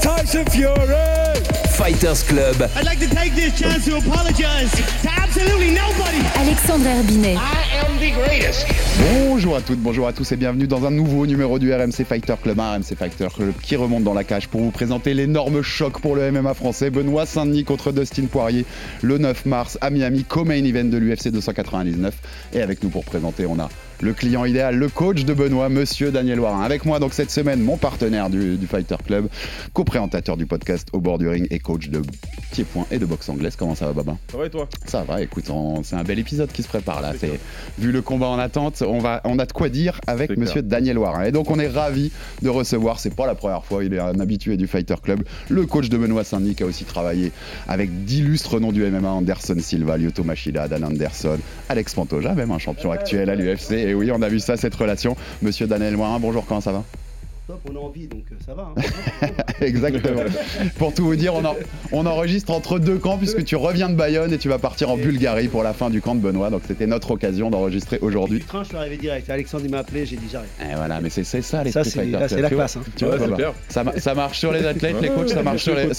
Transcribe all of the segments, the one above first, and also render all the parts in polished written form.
Tyson Fury. Fighters Club. I'd like to take this chance to apologize to absolutely nobody. Alexandre Herbinet. I am the greatest. Bonjour à toutes, bonjour à tous et bienvenue dans un nouveau numéro du RMC Fighter Club, un RMC Fighter Club qui remonte dans la cage pour vous présenter l'énorme choc pour le MMA français. Benoît Saint-Denis contre Dustin Poirier le 9 mars à Miami, co-main event de l'UFC 299. Et avec nous pour présenter, on a le client idéal, le coach de Benoît, monsieur Daniel Woirin. Avec moi donc cette semaine, mon partenaire du Fighter Club, co-présentateur du podcast Au bord du ring et coach de petits points et de boxe anglaise. Comment ça va, Babin? Ça va et toi? Ça va, écoute, c'est un bel épisode qui se prépare là. C'est vu le combat en attente, on a de quoi dire avec monsieur Daniel Woirin. Et donc on est ravis de recevoir, c'est pas la première fois, il est un habitué du Fighter Club, le coach de Benoît Saint-Denis qui a aussi travaillé avec d'illustres noms du MMA, Anderson Silva, Lyoto Machida, Dan Anderson, Alex Pantoja, même un champion actuel à l'UFC. Et oui, on a vu ça, cette relation. Monsieur Daniel Woirin, bonjour, comment ça va? Top, on a envie, donc ça va. Hein. Exactement. Pour tout vous dire, on enregistre entre deux camps puisque tu reviens de Bayonne et tu vas partir en Bulgarie pour la fin du camp de Benoît. Donc c'était notre occasion d'enregistrer aujourd'hui. Du train, je suis arrivé direct. Alexandre, il m'a appelé, j'ai dit j'arrive. Et voilà, mais c'est ça les Fighter Club. C'est la classe. Hein. Tu vois, c'est clair. Ça marche sur les athlètes, les coachs, ça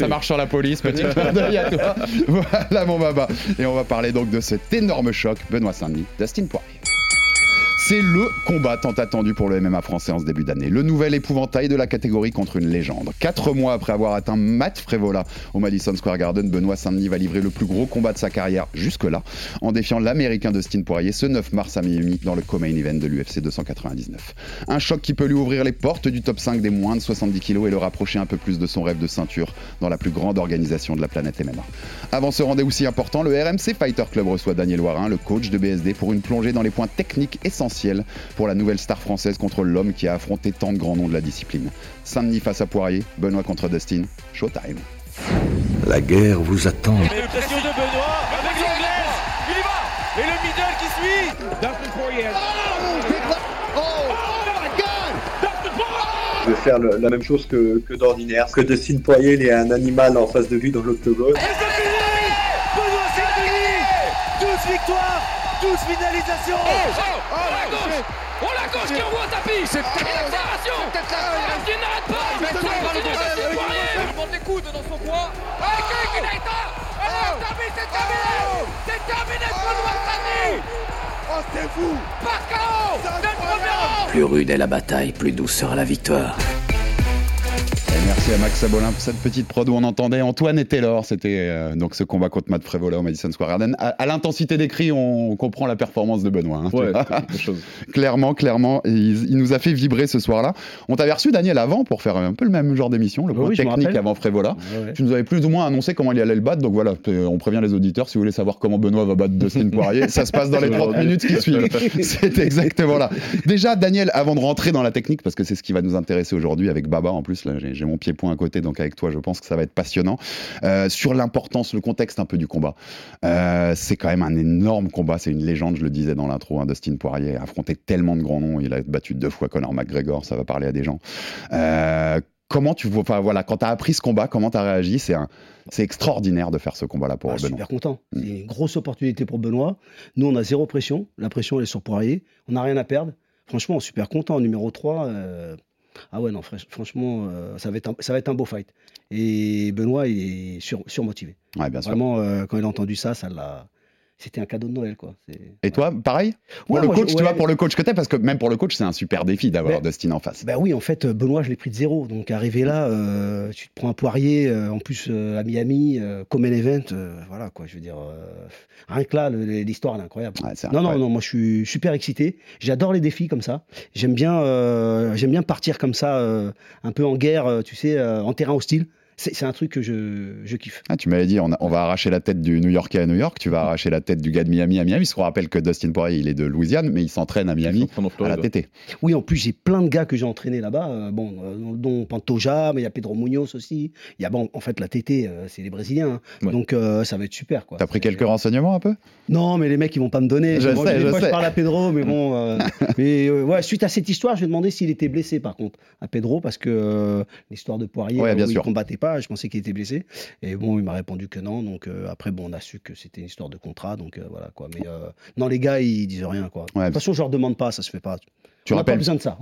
marche sur la police. Petit clin d'œil à toi. Voilà mon baba. Et on va parler donc de cet énorme choc, Benoît Saint-Denis, Dustin Poirier. C'est le combat tant attendu pour le MMA français en ce début d'année. Le nouvel épouvantail de la catégorie contre une légende. 4 mois après avoir atteint Matt Frevola au Madison Square Garden, Benoît Saint-Denis va livrer le plus gros combat de sa carrière jusque-là, en défiant l'Américain Dustin Poirier ce 9 mars à Miami dans le co-main event de l'UFC 299. Un choc qui peut lui ouvrir les portes du top 5 des moins de 70 kilos et le rapprocher un peu plus de son rêve de ceinture dans la plus grande organisation de la planète MMA. Avant ce rendez-vous si important, le RMC Fighter Club reçoit Daniel Woirin, le coach de BSD, pour une plongée dans les points techniques essentiels pour la nouvelle star française contre l'homme qui a affronté tant de grands noms de la discipline. Saint-Denis face à Poirier, Benoît contre Dustin, Showtime. La guerre vous attend. Et pression de Benoît, avec l'anglaise, il y va. Et le middle qui suit. Dustin Poirier. Je vais faire la même chose que d'ordinaire. Que Dustin Poirier, il est un animal en face de lui dans l'octogone. Et c'est fini. Benoît Saint-Denis, 12 victoires, 12 finalisations. Oh la gauche qui envoie au tapis. C'est l'accélération. Il n'arrête pas. Il prend des coudes dans son coin. Et qui l'a éteint. C'est terminé pour Benoît Saint-Denis. Oh c'est fou. Par KO dès le premier round. Plus rude est la bataille, plus douceur la victoire. Merci à Max Abolin pour cette petite prod où on entendait Antoine et Taylor. C'était donc ce combat contre Matt Frevola au Madison Square Garden. À l'intensité des cris, on comprend la performance de Benoît. Hein, ouais, chose. Clairement, il nous a fait vibrer ce soir-là. On t'avait reçu, Daniel, avant pour faire un peu le même genre d'émission, le point technique avant Frevola. Ouais. Tu nous avais plus ou moins annoncé comment il allait le battre. Donc voilà, on prévient les auditeurs, si vous voulez savoir comment Benoît va battre Dustin Poirier, ça se passe dans les 30 minutes qui suivent. C'est exactement là. Déjà, Daniel, avant de rentrer dans la technique, parce que c'est ce qui va nous intéresser aujourd'hui avec Baba en plus, là, j'ai mon pied-point à côté, donc avec toi, je pense que ça va être passionnant. Sur l'importance, le contexte un peu du combat, c'est quand même un énorme combat, c'est une légende, je le disais dans l'intro, hein, Dustin Poirier a affronté tellement de grands noms, il a battu 2 fois Conor McGregor, ça va parler à des gens. Comment tu vois, quand t'as appris ce combat, comment t'as réagi? C'est extraordinaire de faire ce combat-là pour Benoît. Super content. C'est une grosse opportunité pour Benoît. Nous, on a 0 pression. La pression, elle est sur Poirier. On n'a rien à perdre. Franchement, super content. Numéro 3... Ah ouais, non, franchement, ça va être un beau fight. Et Benoît, il est surmotivé. Ouais, bien sûr. Vraiment, quand il a entendu ça l'a... C'était un cadeau de Noël, quoi. Et toi, pareil? Pour le coach que t'es, parce que même pour le coach, c'est un super défi d'avoir Dustin en face. Ben oui, en fait, Benoît, je l'ai pris de 0. Donc, arrivé là, tu te prends un Poirier, en plus, à Miami, comme un event, voilà, quoi, je veux dire... rien que là, l'histoire, elle est incroyable. Ouais, non, moi, je suis super excité. J'adore les défis comme ça. J'aime bien partir comme ça, un peu en guerre, tu sais, en terrain hostile. C'est un truc que je kiffe. Ah, tu m'avais dit, on va arracher la tête du New Yorkais à New York, tu vas arracher la tête du gars de Miami à Miami. Parce qu'on rappelle que Dustin Poirier, il est de Louisiane, mais il s'entraîne à Miami, à la TT. Oui, en plus, j'ai plein de gars que j'ai entraînés là-bas, dont Pantoja, mais il y a Pedro Munoz aussi. Il y a, en fait, la TT, c'est les Brésiliens. Hein. Ouais. Donc, ça va être super. Quoi. T'as pris quelques renseignements un peu ? Non, mais les mecs, ils vont pas me donner. Je sais. Je parle à Pedro, mais bon. Ouais, suite à cette histoire, je vais demander s'il était blessé, par contre, à Pedro, parce que l'histoire de Poirier, ouais, il combattait pas. Je pensais qu'il était blessé. Et bon, il m'a répondu que non. Donc après, bon, on a su que c'était une histoire de contrat. Donc voilà quoi. Mais non, les gars, ils disent rien quoi. Ouais. De toute façon, je leur demande pas. Ça se fait pas. On n'a pas besoin de ça.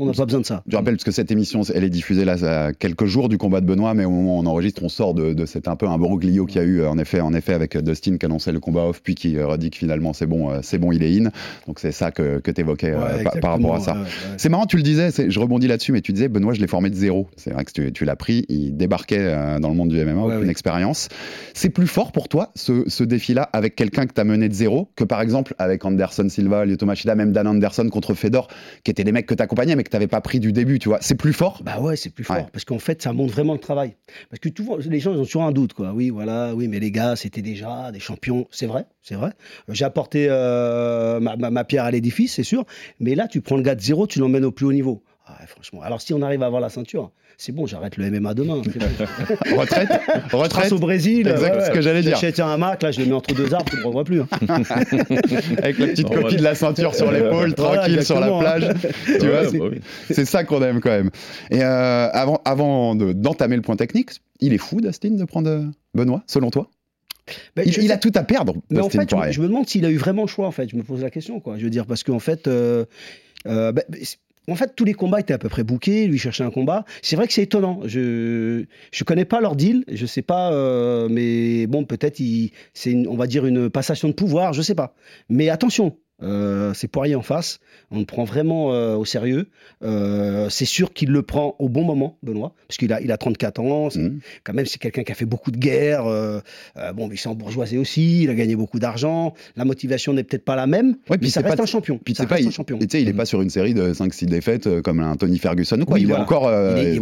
Tu rappelles, parce que cette émission, elle est diffusée là, à quelques jours du combat de Benoît, mais au moment où on enregistre, on sort de cet un peu imbroglio qu'il y a eu, en effet, avec Dustin qui annonçait le combat off, puis qui redit que finalement, c'est bon, il est in. Donc, c'est ça que tu évoquais par rapport à ça. C'est marrant, tu le disais, je rebondis là-dessus, mais tu disais, Benoît, je l'ai formé de zéro. C'est vrai que tu l'as pris, il débarquait dans le monde du MMA, aucune expérience. C'est plus fort pour toi, ce défi-là, avec quelqu'un que tu as mené de zéro, que par exemple, avec Anderson Silva, Lyoto Machida, même Dan Anderson contre Fedor, qui était des mecs que t'accompagnais mais que t'avais pas pris du début, tu vois. C'est plus fort ? Bah ouais, c'est plus fort, parce qu'en fait, ça montre vraiment le travail. Parce que les gens, ils ont toujours un doute, quoi. Oui, voilà, oui, mais les gars, c'était déjà des champions. C'est vrai. J'ai apporté ma pierre à l'édifice, c'est sûr. Mais là, tu prends le gars de zéro, tu l'emmènes au plus haut niveau. Ah, franchement. Alors, si on arrive à avoir la ceinture, c'est bon, j'arrête le MMA demain. Retraite. Passe au Brésil. Exact, ce que j'allais dire. J'achète un hamac, là, je le mets entre deux arbres, je ne le revois plus. Hein. Avec la petite copie de la ceinture sur l'épaule, tranquille, sur la plage. Tu vois, c'est ça qu'on aime quand même. Et avant d'entamer le point technique, il est fou, Dustin, de prendre Benoît, selon toi ? Ben, il a tout à perdre, Dustin. Mais en fait, je me demande s'il a eu vraiment le choix, en fait. Je me pose la question, quoi. Je veux dire, parce qu'en fait... En fait, tous les combats étaient à peu près bookés, lui cherchait un combat. C'est vrai que c'est étonnant. Je connais pas leur deal, je sais pas, mais bon, peut-être on va dire une passation de pouvoir, je sais pas. Mais attention, c'est Poirier en face, on le prend vraiment au sérieux. C'est sûr qu'il le prend au bon moment, Benoît, parce qu'il a 34 ans, quand même c'est quelqu'un qui a fait beaucoup de guerres, il s'est embourgeoisé aussi, il a gagné beaucoup d'argent, la motivation n'est peut-être pas la même, ouais, mais ça reste un champion. Puis un champion. Tu sais, il n'est pas sur une série de 5-6 défaites comme un Tony Ferguson ou quoi, il est encore... Il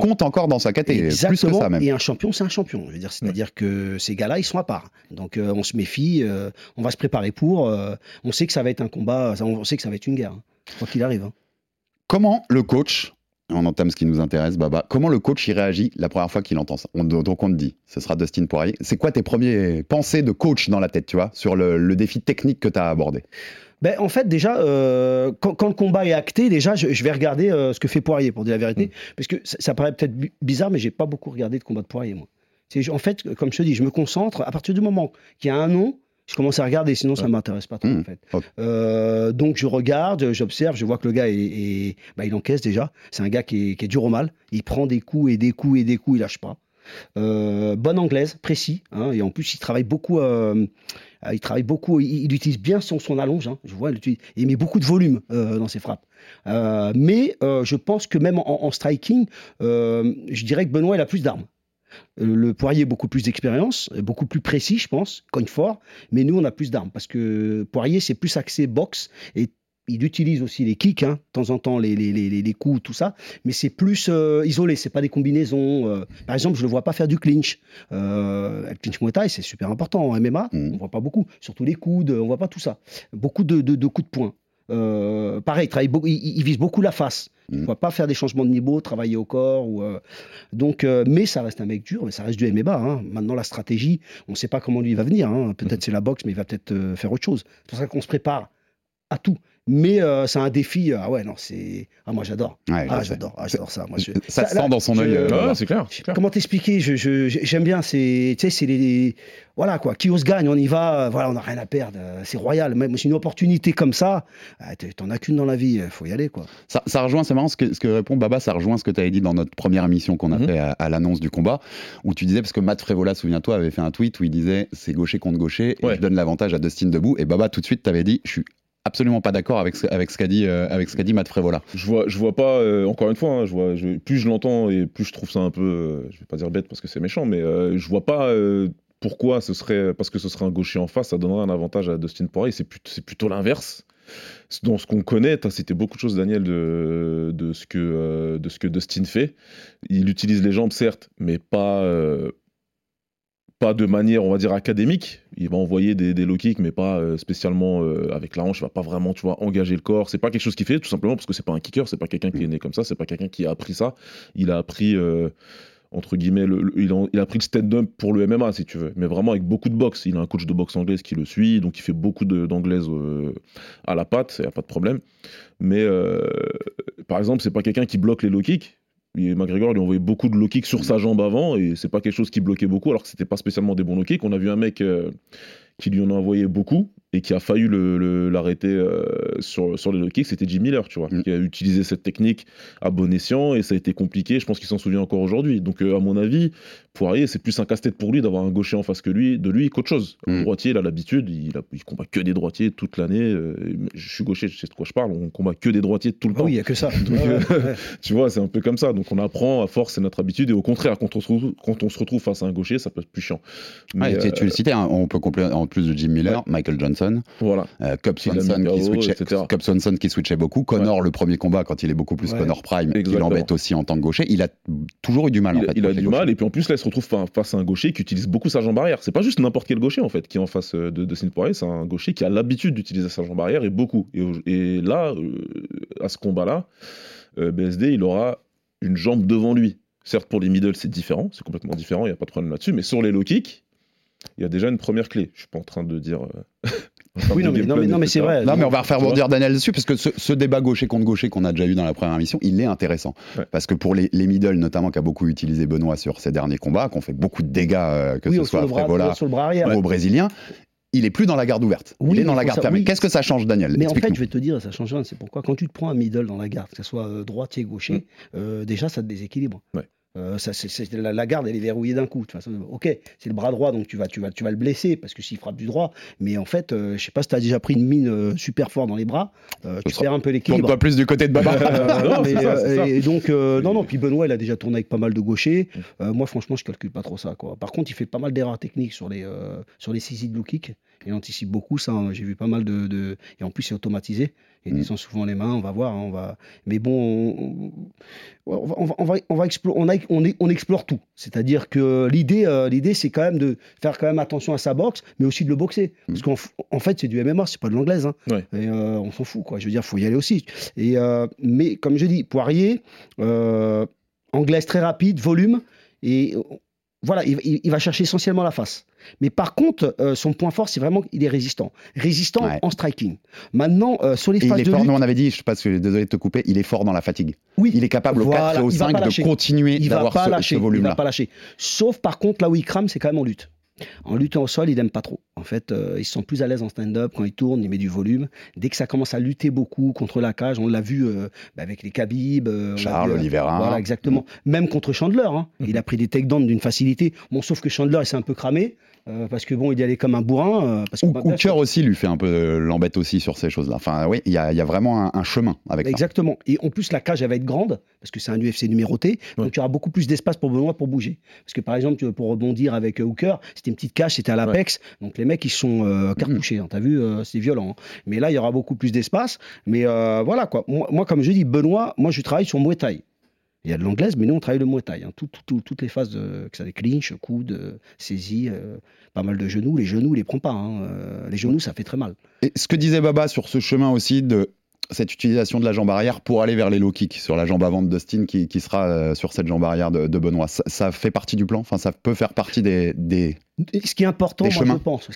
compte encore dans sa catégorie, plus que ça même. Et un champion, c'est un champion, je veux dire, c'est-à-dire que ces gars-là, ils sont à part. Donc on se méfie, on va se préparer pour... on sait que ça va être un combat, on sait que ça va être une guerre, quoi qu'il arrive. Comment le coach, on entame ce qui nous intéresse, Baba, comment le coach y réagit la première fois qu'il entend ça ? Donc on te dit, ce sera Dustin Poirier. C'est quoi tes premières pensées de coach dans la tête, tu vois, sur le défi technique que tu as abordé ? Ben, en fait, déjà, quand le combat est acté, déjà, je vais regarder ce que fait Poirier, pour dire la vérité, parce que ça paraît peut-être bizarre, mais j'ai pas beaucoup regardé de combat de Poirier, moi. En fait, comme je te dis, je me concentre, à partir du moment qu'il y a un nom, je commence à regarder, sinon ça ne m'intéresse pas trop en fait. Okay. Donc je regarde, j'observe, je vois que le gars il encaisse déjà. C'est un gars qui est dur au mal. Il prend des coups et des coups et des coups, il lâche pas. Bonne anglaise, précis. Hein, et en plus, il travaille beaucoup. Il utilise bien son allonge. Hein, je vois, il met beaucoup de volume dans ses frappes. Mais je pense que même en striking, je dirais que Benoît il a plus d'armes. Le Poirier a beaucoup plus d'expérience, beaucoup plus précis, je pense, cogne fort, mais nous, on a plus d'armes, parce que Poirier, c'est plus axé boxe, et il utilise aussi les kicks, hein, de temps en temps, les coups, tout ça, mais c'est plus isolé, c'est pas des combinaisons. Par exemple, je le vois pas faire du clinch. Le clinch Muay Thai, c'est super important en MMA, on voit pas beaucoup, surtout les coudes, on voit pas tout ça. Beaucoup de coups de poing. Pareil, il vise beaucoup la face. Il ne faut pas faire des changements de niveau, travailler au corps. Mais ça reste un mec dur, mais ça reste du MMA. Hein. Maintenant, la stratégie, on ne sait pas comment lui va venir. Hein. Peut-être c'est la boxe, mais il va peut-être faire autre chose. C'est pour ça qu'on se prépare à tout. Mais c'est un défi. Moi j'adore. Ouais, j'adore ça. Moi, ça se sent dans son œil. C'est clair. Comment t'expliquer ? J'aime bien. C'est les. Voilà quoi. Qui ose gagne, on y va. Voilà, on n'a rien à perdre. C'est royal. Même si une opportunité comme ça, t'en as qu'une dans la vie. Faut y aller quoi. Ça rejoint. C'est marrant ce que répond Baba. Ça rejoint ce que t'avais dit dans notre première émission qu'on a fait à l'annonce du combat, où tu disais parce que Matt Frevola, souviens-toi, avait fait un tweet où il disait c'est gaucher contre gaucher et je donne l'avantage à Dustin debout. Et Baba tout de suite t'avais dit je suis absolument pas d'accord avec ce qu'a dit Matt Frevola. Je vois pas encore une fois. Hein, plus je l'entends et plus je trouve ça un peu. Je vais pas dire bête parce que c'est méchant, mais je vois pas pourquoi ce serait parce que ce serait un gaucher en face, ça donnerait un avantage à Dustin Poirier. C'est plutôt l'inverse. dans ce qu'on connaît, c'était beaucoup de choses, Daniel, de ce que Dustin fait. Il utilise les jambes, certes, mais pas de manière, on va dire, académique. Il va envoyer des low kicks, mais pas spécialement avec la hanche. Il va pas vraiment, tu vois, engager le corps. C'est pas quelque chose qu'il fait, tout simplement parce que c'est pas un kicker, c'est pas quelqu'un qui est né comme ça, c'est pas quelqu'un qui a appris ça. Il a appris entre guillemets, il a pris le stand-up pour le MMA, si tu veux, mais vraiment avec beaucoup de boxe. Il a un coach de boxe anglaise qui le suit, donc il fait beaucoup d'anglaise à la patte, il n'y a pas de problème. Mais par exemple, c'est pas quelqu'un qui bloque les low kicks. McGregor lui envoyait beaucoup de low kicks sur sa jambe avant, et c'est pas quelque chose qui bloquait beaucoup, alors que c'était pas spécialement des bons low kicks. On a vu un mec qui lui en a envoyé beaucoup et qui a failli l'arrêter sur les low kicks, c'était Jim Miller, tu vois, qui a utilisé cette technique à bon escient, et ça a été compliqué. Je pense qu'il s'en souvient encore aujourd'hui. Donc à mon avis, Poirier, c'est plus un casse-tête pour lui d'avoir un gaucher en face de lui qu'autre chose. Un droitier, il a l'habitude, il combat que des droitiers toute l'année. Je suis gaucher, je sais de quoi je parle, on combat que des droitiers tout le temps. Oui, il n'y a que ça. Donc, tu vois, c'est un peu comme ça. Donc on apprend à force, c'est notre habitude, et au contraire, quand on se retrouve face à un gaucher, ça peut être plus chiant. Mais, tu le citais, hein, on peut compléter en plus de Jim Miller, ouais. Michael Johnson, voilà. Cub Swanson qui switchait beaucoup, Conor, ouais. Le premier combat quand il est beaucoup plus, ouais. Conor Prime, qui l'embête aussi en tant que gaucher. Il a toujours eu du mal, en fait. Il a du mal, et puis en plus là il se retrouve face à un gaucher qui utilise beaucoup sa jambe arrière. C'est pas juste n'importe quel gaucher en fait qui est en face de Dustin Poirier, c'est un gaucher qui a l'habitude d'utiliser sa jambe arrière et beaucoup. Et là, à ce combat-là, BSD il aura une jambe devant lui. Certes pour les middle c'est différent, c'est complètement différent, il n'y a pas de problème là-dessus, mais sur les low kicks, il y a déjà une première clé. Je suis pas en train de dire. Oui, non, mais c'est vrai. Non, mais on va refaire rebondir Daniel dessus, parce que ce débat gaucher contre gaucher qu'on a déjà eu dans la première émission, il est intéressant. Ouais. Parce que pour les middle, notamment, qu'a beaucoup utilisé Benoît sur ses derniers combats, qu'on fait beaucoup de dégâts, ce soit à Frevola ou au Brésilien, il est plus dans la garde ouverte. Oui, il est dans la garde fermée. Oui. Qu'est-ce que ça change, Daniel ? Mais explique-nous. En fait, je vais te dire, ça change rien. C'est pourquoi, quand tu te prends un middle dans la garde, que ce soit droitier, gaucher, déjà, ça te déséquilibre. Ouais. La garde elle est verrouillée d'un coup. De toute façon, ok, c'est le bras droit, donc tu vas le blesser parce que s'il frappe du droit. Mais en fait, je sais pas si t'as déjà pris une mine super fort dans les bras, tu perds un peu l'équilibre. Pas plus du côté de Baba. Et donc non. Puis Benoît il a déjà tourné avec pas mal de gauchers. Moi franchement je calcule pas trop ça, quoi. Par contre il fait pas mal d'erreurs techniques sur les saisis de low kick. Il anticipe beaucoup ça. Hein. J'ai vu pas mal de et en plus c'est automatisé. Il descend souvent les mains. On va voir. Hein, Mais bon, on explore tout. C'est-à-dire que l'idée, c'est quand même de faire quand même attention à sa boxe, mais aussi de le boxer. Parce qu'en fait, c'est du MMA, c'est pas de l'anglaise. Hein. Ouais. Et on s'en fout, quoi. Je veux dire, faut y aller aussi. Et mais comme je dis, Poirier, anglaise très rapide, volume, et voilà, il va chercher essentiellement la face. Mais par contre, son point fort, c'est vraiment qu'il est résistant ouais. En striking. Maintenant, sur les phases de lutte, nous on avait dit, je sais pas, désolé de te couper, il est fort dans la fatigue. Oui. Il est capable au 4 et au 5 de continuer d'avoir ce volume-là. Il va pas lâcher. Sauf par contre, là où il crame, c'est quand même en lutte. En luttant au sol, il n'aime pas trop. En fait, ils se sentent plus à l'aise en stand-up. Quand il tourne, il met du volume. Dès que ça commence à lutter beaucoup contre la cage, on l'a vu avec les Khabib, Charles Oliveira. Voilà, exactement. Même contre Chandler. Hein. Il a pris des takedowns d'une facilité. Bon, sauf que Chandler, il s'est un peu cramé. Parce que bon, il y allait comme un bourrin. Hooker aussi lui fait un peu l'embête aussi sur ces choses-là. Enfin, oui, il y a vraiment un chemin avec ça. Exactement. Et en plus, la cage, elle va être grande parce que c'est un UFC numéroté. Ouais. Donc, il y aura beaucoup plus d'espace pour Benoît pour bouger. Parce que par exemple, pour rebondir avec Hooker, c'était une petite cage, c'était à l'apex. Ouais. Donc, les mecs, ils sont cartouchés. Hein, t'as vu, c'est violent. Hein. Mais là, il y aura beaucoup plus d'espace. Mais voilà quoi. Moi, comme je dis, Benoît, moi, je travaille sur Muay Thai. Il y a de l'anglaise, mais nous, on travaille le Muay Thai. Hein. Toutes les phases, que ça les clinch, coude, saisie, pas mal de genoux. Les genoux, il les prend pas. Hein. Les genoux, ça fait très mal. Et ce que disait Baba sur ce chemin aussi de cette utilisation de la jambe arrière pour aller vers les low kicks, sur la jambe avant de Dustin qui sera sur cette jambe arrière de Benoît, ça fait partie du plan. Enfin, ça peut faire partie des... Ce qui est important, moi je pense,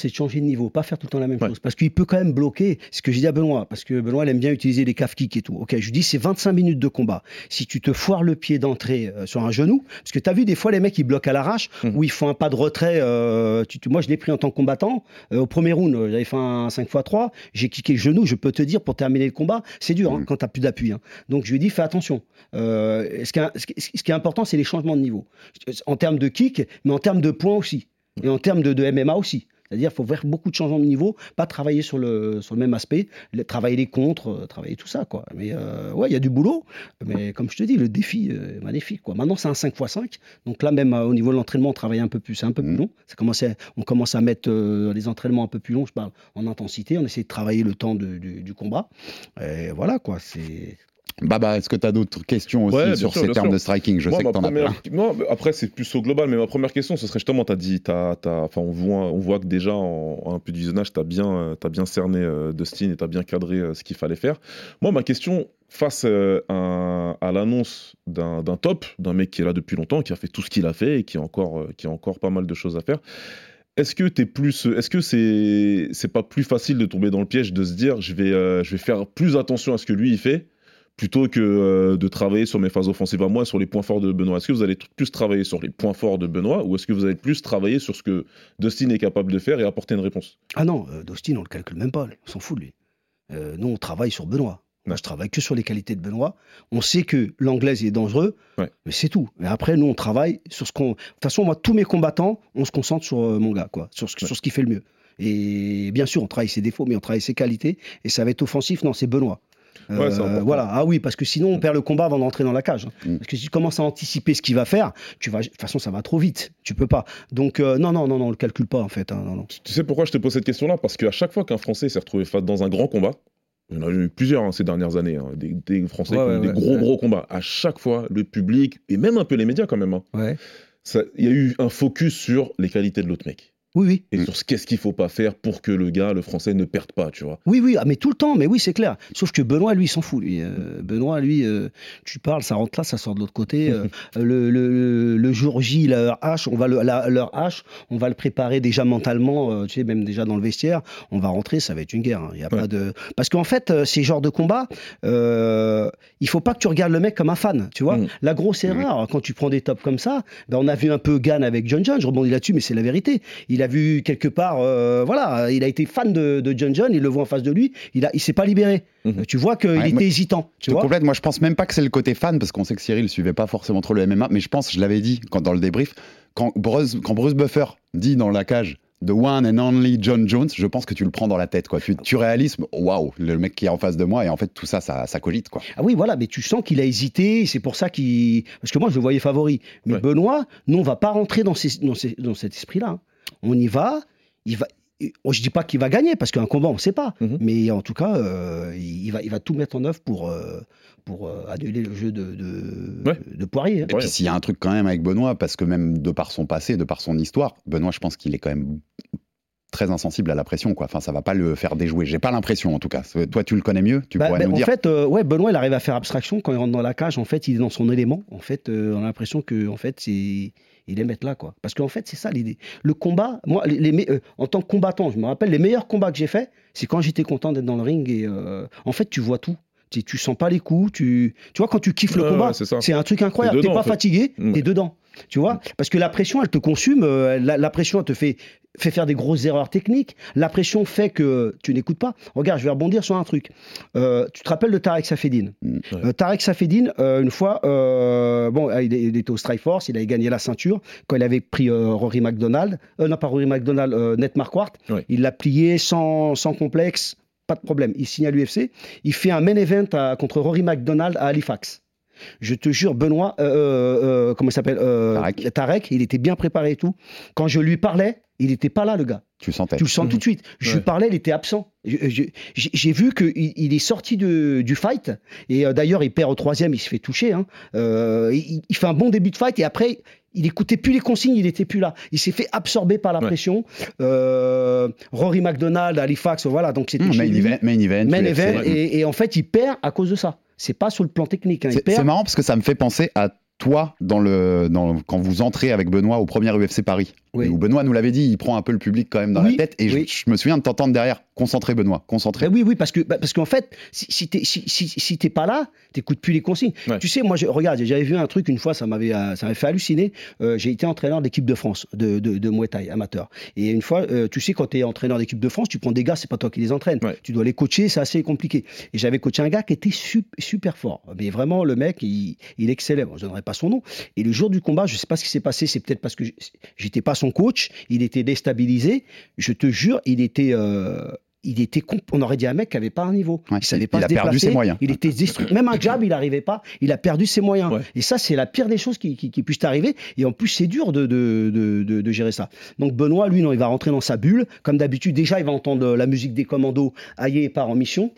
c'est de changer de niveau, pas faire tout le temps la même chose, parce qu'il peut quand même bloquer, ce que j'ai dit à Benoît, parce que Benoît il aime bien utiliser les calf kicks et tout. Ok, je lui dis c'est 25 minutes de combat. Si tu te foires le pied d'entrée sur un genou, parce que t'as vu des fois les mecs ils bloquent à l'arrache ou ils font un pas de retrait. Moi je l'ai pris en tant que combattant au premier round, j'avais fait un 5x3, j'ai kické le genou. Je peux te dire pour terminer le combat, c'est dur quand t'as plus d'appui. Hein. Donc je lui dis fais attention. Ce qui est important, c'est les changements de niveau en termes de kick, mais en termes de points aussi. Et en termes de MMA aussi. C'est-à-dire qu'il faut faire beaucoup de changements de niveau, pas travailler sur le même aspect, travailler les contres, travailler tout ça, quoi. Mais ouais, il y a du boulot, mais comme je te dis, le défi est magnifique, quoi. Maintenant, c'est un 5x5, donc là, même au niveau de l'entraînement, on travaille un peu plus, c'est un peu plus long. On commence à mettre les entraînements un peu plus longs, je parle en intensité, on essaie de travailler le temps du combat. Et voilà, quoi, c'est... Baba, est-ce que tu as d'autres questions aussi sur ces termes de striking ? Je sais que tu en as plein. Non, après, c'est plus au global, mais ma première question, ce serait justement, tu as dit, on voit que déjà, en un peu de visionnage, tu as bien cerné Dustin et tu as bien cadré ce qu'il fallait faire. Moi, ma question, face à l'annonce d'un top, d'un mec qui est là depuis longtemps, qui a fait tout ce qu'il a fait et qui a encore pas mal de choses à faire, est-ce que c'est pas plus facile de tomber dans le piège de se dire, je vais faire plus attention à ce que lui, il fait, plutôt que de travailler sur mes phases offensives à moi, sur les points forts de Benoît? Est-ce que vous allez plus travailler sur les points forts de Benoît, ou est-ce que vous allez plus travailler sur ce que Dustin est capable de faire et apporter une réponse? Ah non, Dustin, on le calcule même pas, on s'en fout de lui. Nous, on travaille sur Benoît. Moi, je travaille que sur les qualités de Benoît. On sait que l'anglaise est dangereux, mais c'est tout. Mais après, nous, on travaille sur ce qu'on... De toute façon, moi, tous mes combattants, on se concentre sur mon gars, quoi, sur ce qui fait le mieux. Et bien sûr, on travaille ses défauts, mais on travaille ses qualités, et ça va être offensif. Non, c'est Benoît. Voilà, ah oui, parce que sinon on perd le combat avant d'entrer dans la cage. Parce que si tu commences à anticiper ce qu'il va faire, de toute façon ça va trop vite, tu peux pas. Donc non, on le calcule pas en fait. Hein, non. Tu sais pourquoi je te pose cette question-là ? Parce qu'à chaque fois qu'un Français s'est retrouvé face dans un grand combat, il y en a eu plusieurs ces dernières années, des Français qui ont eu des gros combats, à chaque fois le public, et même un peu les médias quand même, il y a eu un focus sur les qualités de l'autre mec. Oui. Et sur qu'est-ce qu'il ne faut pas faire pour que le Français ne perde pas, tu vois. Oui, mais tout le temps, mais oui, c'est clair. Sauf que Benoît, lui, il s'en fout. Lui. Benoît, lui, tu parles, ça rentre là, ça sort de l'autre côté. Le jour J, on va le préparer déjà mentalement, tu sais, même déjà dans le vestiaire. On va rentrer, ça va être une guerre. Hein. Y a pas de... Parce qu'en fait, ces genres de combats, il ne faut pas que tu regardes le mec comme un fan, tu vois. La grosse erreur, quand tu prends des tops comme ça, on a vu un peu Gane avec John Jones, je rebondis là-dessus, mais c'est la vérité. Il a vu quelque part, il a été fan de John Jones, il le voit en face de lui, il s'est pas libéré. Tu vois qu'il était hésitant. Tu vois complète, moi je pense même pas que c'est le côté fan, parce qu'on sait que Cyril suivait pas forcément trop le MMA, mais je pense, je l'avais dit quand, dans le débrief, quand Bruce Buffer dit dans la cage « The one and only John Jones », je pense que tu le prends dans la tête, quoi. Tu réalises, waouh, le mec qui est en face de moi, et en fait tout ça, ça cogite, quoi. Ah oui, voilà, mais tu sens qu'il a hésité, c'est pour ça qu'il... Parce que moi je le voyais favori. Mais Benoît, nous on va pas rentrer dans cet esprit-là. Hein. On y va, je dis pas qu'il va gagner, parce qu'un combat, on ne sait pas. Mais en tout cas, il va tout mettre en œuvre pour annuler le jeu de Poirier. Hein. Et puis s'il y a un truc quand même avec Benoît, parce que même de par son passé, de par son histoire, Benoît, je pense qu'il est quand même très insensible à la pression, quoi. Enfin, ça va pas le faire déjouer. J'ai pas l'impression, en tout cas. Toi, tu le connais mieux, tu pourrais nous dire. En fait, Benoît, il arrive à faire abstraction quand il rentre dans la cage. En fait, il est dans son élément. En fait, on a l'impression que, en fait, il est mettre là, quoi. Parce qu'en fait, c'est ça l'idée. Le combat, moi, en tant que combattant, je me rappelle les meilleurs combats que j'ai faits, c'est quand j'étais content d'être dans le ring. Et en fait, tu vois tout. Tu sens pas les coups. Tu vois, quand tu kiffes le combat, c'est un truc incroyable. T'es dedans, pas fatigué, t'es dedans. Tu vois, parce que la pression, elle te consume. La pression, elle te fait faire des grosses erreurs techniques. La pression fait que tu n'écoutes pas. Regarde, je vais rebondir sur un truc. Tu te rappelles de Tarek Saffiedine ? Tarek Saffiedine, une fois, il était au Strikeforce, il avait gagné la ceinture. Quand il avait pris Rory MacDonald, Nate Marquardt, il l'a plié sans complexe, pas de problème. Il signe à l'UFC, il fait un main event contre Rory MacDonald à Halifax. Je te jure, Benoît, comment il s'appelle, Tarek, il était bien préparé et tout. Quand je lui parlais, il n'était pas là, le gars. Tu le sens tout de suite. Je lui parlais, il était absent. J'ai vu qu'il est sorti du fight. Et d'ailleurs, il perd au troisième, il se fait toucher. Hein. Il fait un bon début de fight et après, il n'écoutait plus les consignes, il n'était plus là. Il s'est fait absorber par la pression. Rory MacDonald, Halifax, voilà. Donc c'était main event. Et en fait, il perd à cause de ça. C'est pas sur le plan technique. Hein, c'est marrant parce que ça me fait penser à toi quand vous entrez avec Benoît au premier UFC Paris. Où Benoît nous l'avait dit, il prend un peu le public quand même dans la tête. Et je me souviens de t'entendre derrière. Concentré, Benoît, concentré. Ben oui, parce qu'en fait, si t'es pas là, t'écoutes plus les consignes. Ouais. Tu sais, moi, regarde, j'avais vu un truc une fois, ça m'avait fait halluciner. J'ai été entraîneur d'équipe de France de Muay Thai amateur. Et une fois, tu sais, quand t'es entraîneur d'équipe de France, tu prends des gars, c'est pas toi qui les entraînes. Ouais. Tu dois les coacher, c'est assez compliqué. Et j'avais coaché un gars qui était super fort. Mais vraiment, le mec, il excellait. Bon, je donnerai pas son nom. Et le jour du combat, je sais pas ce qui s'est passé. C'est peut-être parce que j'étais pas son coach. Il était déstabilisé. Je te jure, on aurait dit un mec qui n'avait pas un niveau. Ouais, il savait pas se déplacer. Il a perdu ses moyens. Il était destruit. Même un jab, il n'arrivait pas. Il a perdu ses moyens. Ouais. Et ça, c'est la pire des choses qui puisse t'arriver. Et en plus, c'est dur de gérer ça. Donc, Benoît, lui, non, il va rentrer dans sa bulle. Comme d'habitude, déjà, il va entendre la musique des commandos. Aïe, part en mission.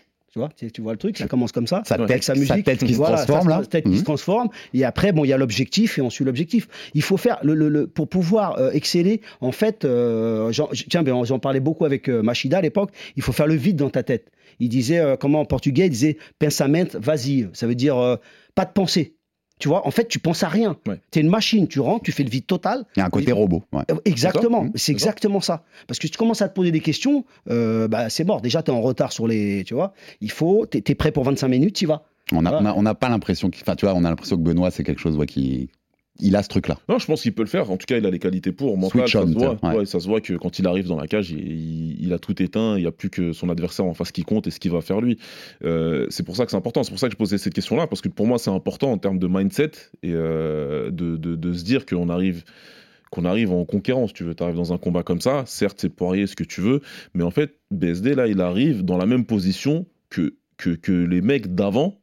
Tu vois le truc, ça commence comme ça, avec sa musique, sa tête qui se transforme là. Sa tête qui se transforme, et après bon, il y a l'objectif et on suit l'objectif. Il faut faire le pour pouvoir exceller. En fait, j'en parlais beaucoup avec Machida à l'époque. Il faut faire le vide dans ta tête. Il disait comment en portugais, il disait pensamento vazio. Ça veut dire pas de pensée. Tu vois, en fait, tu penses à rien. Ouais. Tu es une machine, tu rentres, tu fais le vide total. Il y a un côté robot. Ouais. Exactement, c'est exactement ça. Parce que si tu commences à te poser des questions, c'est mort. Déjà, tu es en retard sur les. Tu vois, tu es prêt pour 25 minutes, tu y vas. On n'a pas l'impression on a l'impression que Benoît, c'est quelque chose il a ce truc-là. Non, je pense qu'il peut le faire. En tout cas, il a les qualités pour. Mental, ça se voit. Ouais. Ouais, ça se voit que quand il arrive dans la cage, il a tout éteint. Il n'y a plus que son adversaire en face qui compte et ce qu'il va faire lui. C'est pour ça que c'est important. C'est pour ça que je posais cette question-là, parce que pour moi, c'est important en termes de mindset et de se dire qu'on arrive en conquérant, si tu veux. Tu arrives dans un combat comme ça. Certes, c'est Poirier, ce que tu veux. Mais en fait, BSD, là, il arrive dans la même position que les mecs d'avant.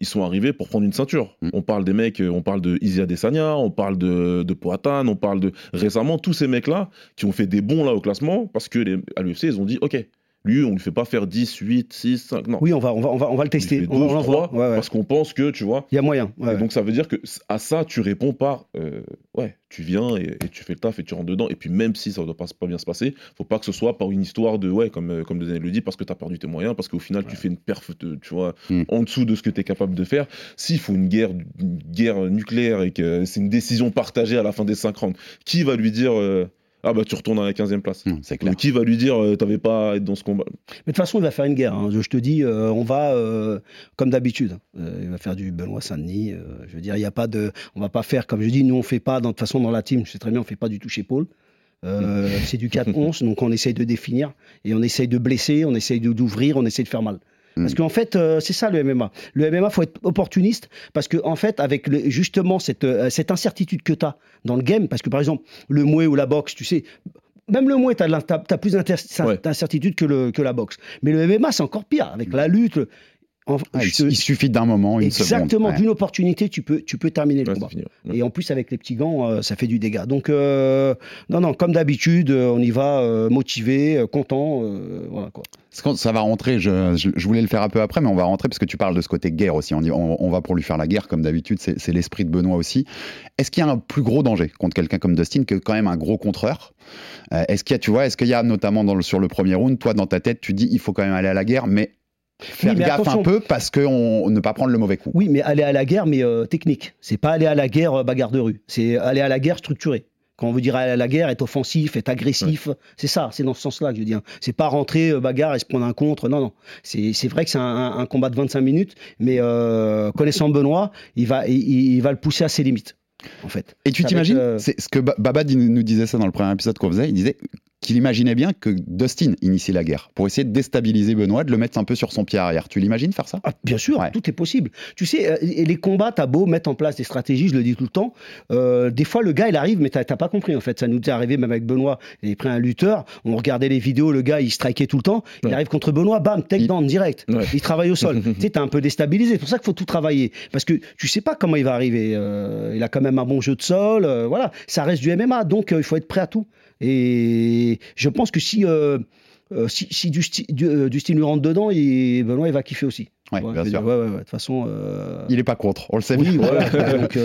Ils sont arrivés pour prendre une ceinture. On parle des mecs, on parle de Izzy Adesanya, on parle de Poatan, on parle de récemment tous ces mecs-là qui ont fait des bons là au classement parce que à l'UFC ils ont dit OK, lui on lui fait pas faire 10, 8, 6, 5. Non. Oui, on va le tester. 12, on l'envoie parce qu'on pense que tu vois. Il y a moyen. Ouais, donc ça veut dire que à ça tu réponds par tu viens et tu fais le taf et tu rentres dedans. Et puis même si ça ne doit pas bien se passer, faut pas que ce soit par une histoire de comme Daniel le dit, parce que tu as perdu tes moyens, parce qu'au final tu fais une perf en dessous de ce que tu es capable de faire. S'il faut une guerre nucléaire et que c'est une décision partagée à la fin des 5 rounds, qui va lui dire ah bah tu retournes à la 15e place. C'est clair. Qui va lui dire t'avais pas à être dans ce combat. Mais de toute façon il va faire une guerre. Hein. Je te dis on va comme d'habitude. Il va faire du Benoît Saint-Denis. Je veux dire il y a pas de, on va pas faire comme je dis nous on fait pas de toute façon dans la team. Je sais très bien on fait pas du touche épaule. C'est du 4-11 donc on essaye de définir et on essaye de blesser, on essaye d'ouvrir, on essaye de faire mal. Parce qu'en fait, c'est ça le MMA. Le MMA, il faut être opportuniste parce qu'en fait, avec justement cette incertitude que tu as dans le game, parce que par exemple, le muay ou la boxe, tu sais, même le muay, tu as plus d'incertitude que la boxe. Mais le MMA, c'est encore pire, avec la lutte. Il suffit d'un moment, une seconde. Exactement, d'une opportunité, tu peux terminer le combat. Et en plus, avec les petits gants, ça fait du dégât. Donc, non, comme d'habitude, on y va motivé, content, voilà quoi. Ça va rentrer, je voulais le faire un peu après, mais on va rentrer parce que tu parles de ce côté guerre aussi. On va pour lui faire la guerre, comme d'habitude, c'est l'esprit de Benoît aussi. Est-ce qu'il y a un plus gros danger contre quelqu'un comme Dustin que quand même un gros contreur ? Est-ce qu'il y a notamment sur le premier round, toi dans ta tête, tu dis il faut quand même aller à la guerre, mais faire gaffe attention. Un peu parce que ne pas prendre le mauvais coup. Oui, mais aller à la guerre, mais technique. C'est pas aller à la guerre bagarre de rue, c'est aller à la guerre structurée. Quand on veut dire aller à la guerre, être offensif, être agressif, c'est ça, c'est dans ce sens-là que je veux dire. C'est pas rentrer bagarre et se prendre un contre, non. C'est vrai que c'est un combat de 25 minutes, mais connaissant Benoît, il va le pousser à ses limites, en fait. Et tu t'imagines, c'est ce que Baba nous disait ça dans le premier épisode qu'on faisait, il disait qu'il imaginait bien que Dustin initie la guerre pour essayer de déstabiliser Benoît, de le mettre un peu sur son pied arrière. Tu l'imagines faire ça ? Ah, bien sûr, Tout est possible. Tu sais, les combats, t'as beau mettre en place des stratégies, je le dis tout le temps, des fois le gars il arrive, mais t'as pas compris en fait. Ça nous est arrivé même avec Benoît, il est pris un lutteur, on regardait les vidéos, le gars il strikeait tout le temps, il arrive contre Benoît, bam, takedown direct, il travaille au sol. Tu sais, t'es un peu déstabilisé, c'est pour ça qu'il faut tout travailler. Parce que tu sais pas comment il va arriver, il a quand même un bon jeu de sol, voilà, ça reste du MMA, donc il faut être prêt à tout. Et je pense que si Dustin lui rentre dedans, Benoît il va kiffer aussi. Oui, bien sûr. De toute façon, il est pas contre. On le sait. Oui, donc,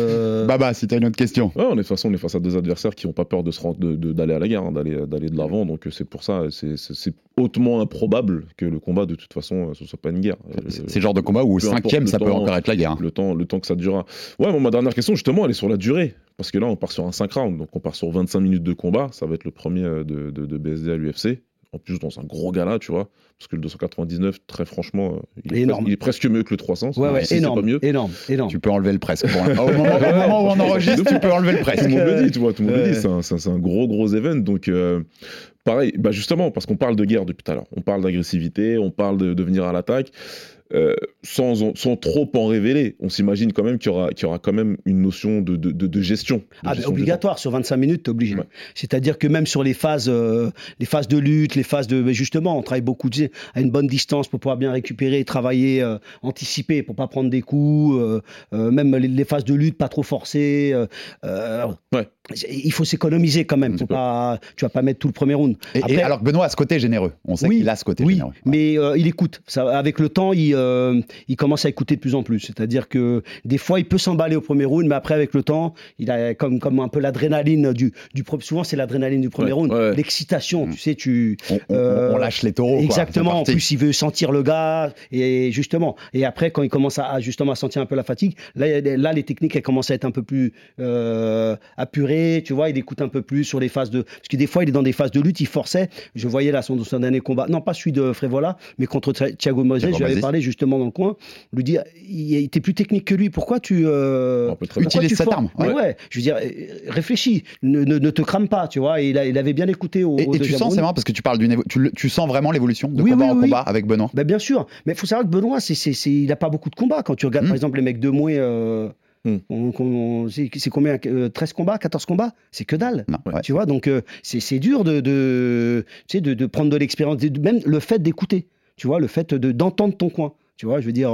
Baba, si t'as une autre question. Ouais, on est face à deux adversaires qui ont pas peur de d'aller à la guerre, hein, d'aller de l'avant. Donc c'est pour ça, c'est hautement improbable que le combat de toute façon ce soit pas une guerre. C'est le genre de combat où au cinquième ça peut encore être la guerre. Hein. Le temps que ça durera. Ouais, bon, ma dernière question justement, elle est sur la durée. Parce que là, on part sur un 5 rounds, donc on part sur 25 minutes de combat. Ça va être le premier de BSD à l'UFC. en plus dans un gros gala, tu vois, parce que le 299, très franchement, il est presque mieux que le 300. Ouais, ouais, si énorme, c'est pas mieux. Énorme. Tu peux enlever le presque. Au moment où on enregistre, tu peux enlever le presque. Tout le monde le dit, tu vois, tout le monde le dit, c'est un gros event, donc... Pareil, bah justement, parce qu'on parle de guerre depuis tout à l'heure, on parle d'agressivité, on parle de venir à l'attaque, sans trop en révéler. On s'imagine quand même qu'il y aura quand même une notion de gestion. Gestion obligatoire, sur 25 minutes, t'es obligé. Ouais. C'est-à-dire que même sur les phases de lutte, les phases de... Justement, on travaille beaucoup à une bonne distance pour pouvoir bien récupérer, travailler, anticiper, pour ne pas prendre des coups, même les phases de lutte, pas trop forcées. Ouais. Il faut s'économiser quand même. Tu vas pas mettre tout le premier round. Après, et alors que Benoît a ce côté généreux. On sait qu'il a ce côté généreux. Mais il écoute. Ça, avec le temps, il commence à écouter de plus en plus. C'est-à-dire que des fois, il peut s'emballer au premier round, mais après, avec le temps, il a comme un peu l'adrénaline du souvent, c'est l'adrénaline du premier round. Ouais. L'excitation, tu sais. On lâche les taureaux. Exactement. En plus, il veut sentir le gars. Et justement. Et après, quand il commence à sentir un peu la fatigue, là, les techniques, elles commencent à être un peu plus apurées. Tu vois, il écoute un peu plus sur les phases de... Parce que des fois, il est dans des phases de lutte, il forçait. Je voyais là son dernier combat. Non, pas celui de Frevola, mais contre Thiago Moisés. Je lui avais parlé justement dans le coin. Je lui dis, il était plus technique que lui. Pourquoi tu... utilises cette arme. Ouais. Je veux dire, réfléchis. Ne te crame pas, tu vois. Il avait bien écouté au deuxième round. Et tu sens, c'est marrant, parce que tu parles tu sens vraiment l'évolution de combat en combat avec Benoît. Ben, bien sûr. Mais il faut savoir que Benoît, il n'a pas beaucoup de combats. Quand tu regardes, par exemple, les mecs de Moué... c'est combien, 13 combats, 14 combats, c'est que dalle. Non, ouais. Tu vois, donc c'est dur de prendre de l'expérience, même le fait d'écouter, tu vois, le fait d'entendre ton coin, tu vois, je veux dire,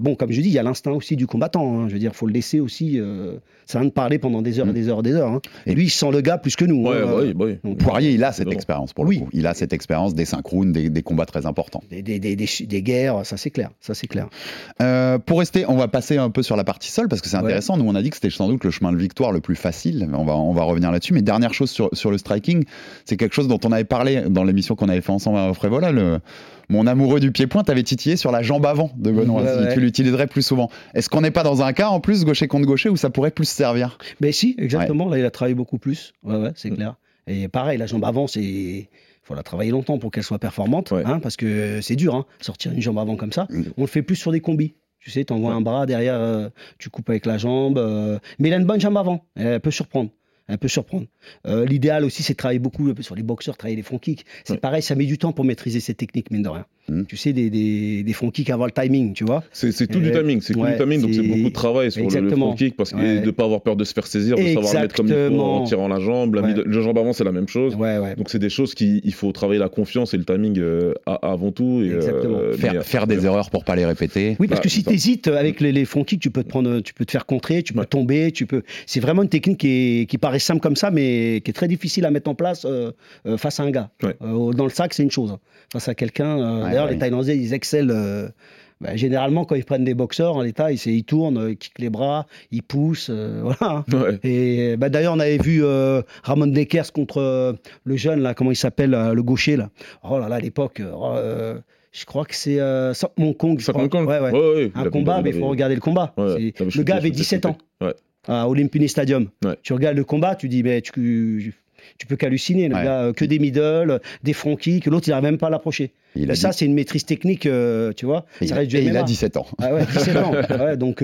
bon, comme je dis, il y a l'instinct aussi du combattant, hein, je veux dire, faut le laisser aussi, ça vient de parler pendant des heures et des heures et des heures, hein. Et lui, il sent le gars plus que nous. Donc, Poirier, il a cette expérience pour le coup, il a cette expérience des synchrones, des combats très importants, des guerres, ça c'est clair. Pour rester, on va passer un peu sur la partie sol parce que c'est intéressant. Nous, on a dit que c'était sans doute le chemin de victoire le plus facile, on va revenir là-dessus, mais dernière chose sur le striking, c'est quelque chose dont on avait parlé dans l'émission qu'on avait fait ensemble à Frevola, mon amoureux du pied-point t'avait titillé sur la jambe avant de Benoît. Tu l'utiliserais plus souvent. Est-ce qu'on n'est pas dans un cas en plus gaucher contre gaucher où ça pourrait plus servir ? Mais si, exactement. Là, il a travaillé beaucoup plus. Ouais, c'est clair. Et pareil, la jambe avant, c'est... faut la travailler longtemps pour qu'elle soit performante, parce que c'est dur, sortir une jambe avant comme ça. On le fait plus sur des combis. Tu sais, t'envoies un bras derrière, tu coupes avec la jambe. Mais il a une bonne jambe avant. Elle peut surprendre. L'idéal aussi, c'est de travailler beaucoup sur les boxeurs, travailler les front kicks. C'est pareil, ça met du temps pour maîtriser ces techniques, mine de rien. Tu sais, des front kicks avant le timing, tu vois. C'est tout du timing, donc c'est beaucoup de travail sur le front kick, parce que de ne pas avoir peur de se faire saisir, de savoir le mettre comme il faut en tirant la jambe. La jambe avant, c'est la même chose. Donc c'est des choses qu'il faut travailler, la confiance et le timing avant tout. Et faire des erreurs pour ne pas les répéter. Oui, parce que si tu hésites avec les front kicks, tu peux te faire contrer, tu peux tomber. C'est vraiment une technique qui paraît simple comme ça, mais qui est très difficile à mettre en place face à un gars. Dans le sac, c'est une chose. Face à quelqu'un... D'ailleurs, les Thaïlandais, ils excellent. Généralement, quand ils prennent des boxeurs, en l'état, ils tournent, ils kickent les bras, ils poussent. Voilà. Et, d'ailleurs, on avait vu Ramon Dekers contre le jeune, là, comment il s'appelle, le gaucher. Là. Oh là là, à l'époque... je crois que c'est Hong Kong. Un combat, mais il faut regarder le combat. Le gars avait 17 ans à Olympiné Stadium. Tu regardes le combat, tu dis, mais tu peux qu'halluciner. Le gars, que des middle, des front kicks, l'autre, il n'arrive même pas à l'approcher. Ça, c'est une maîtrise technique, tu vois. Il a 17 ans. 17 ans. Donc,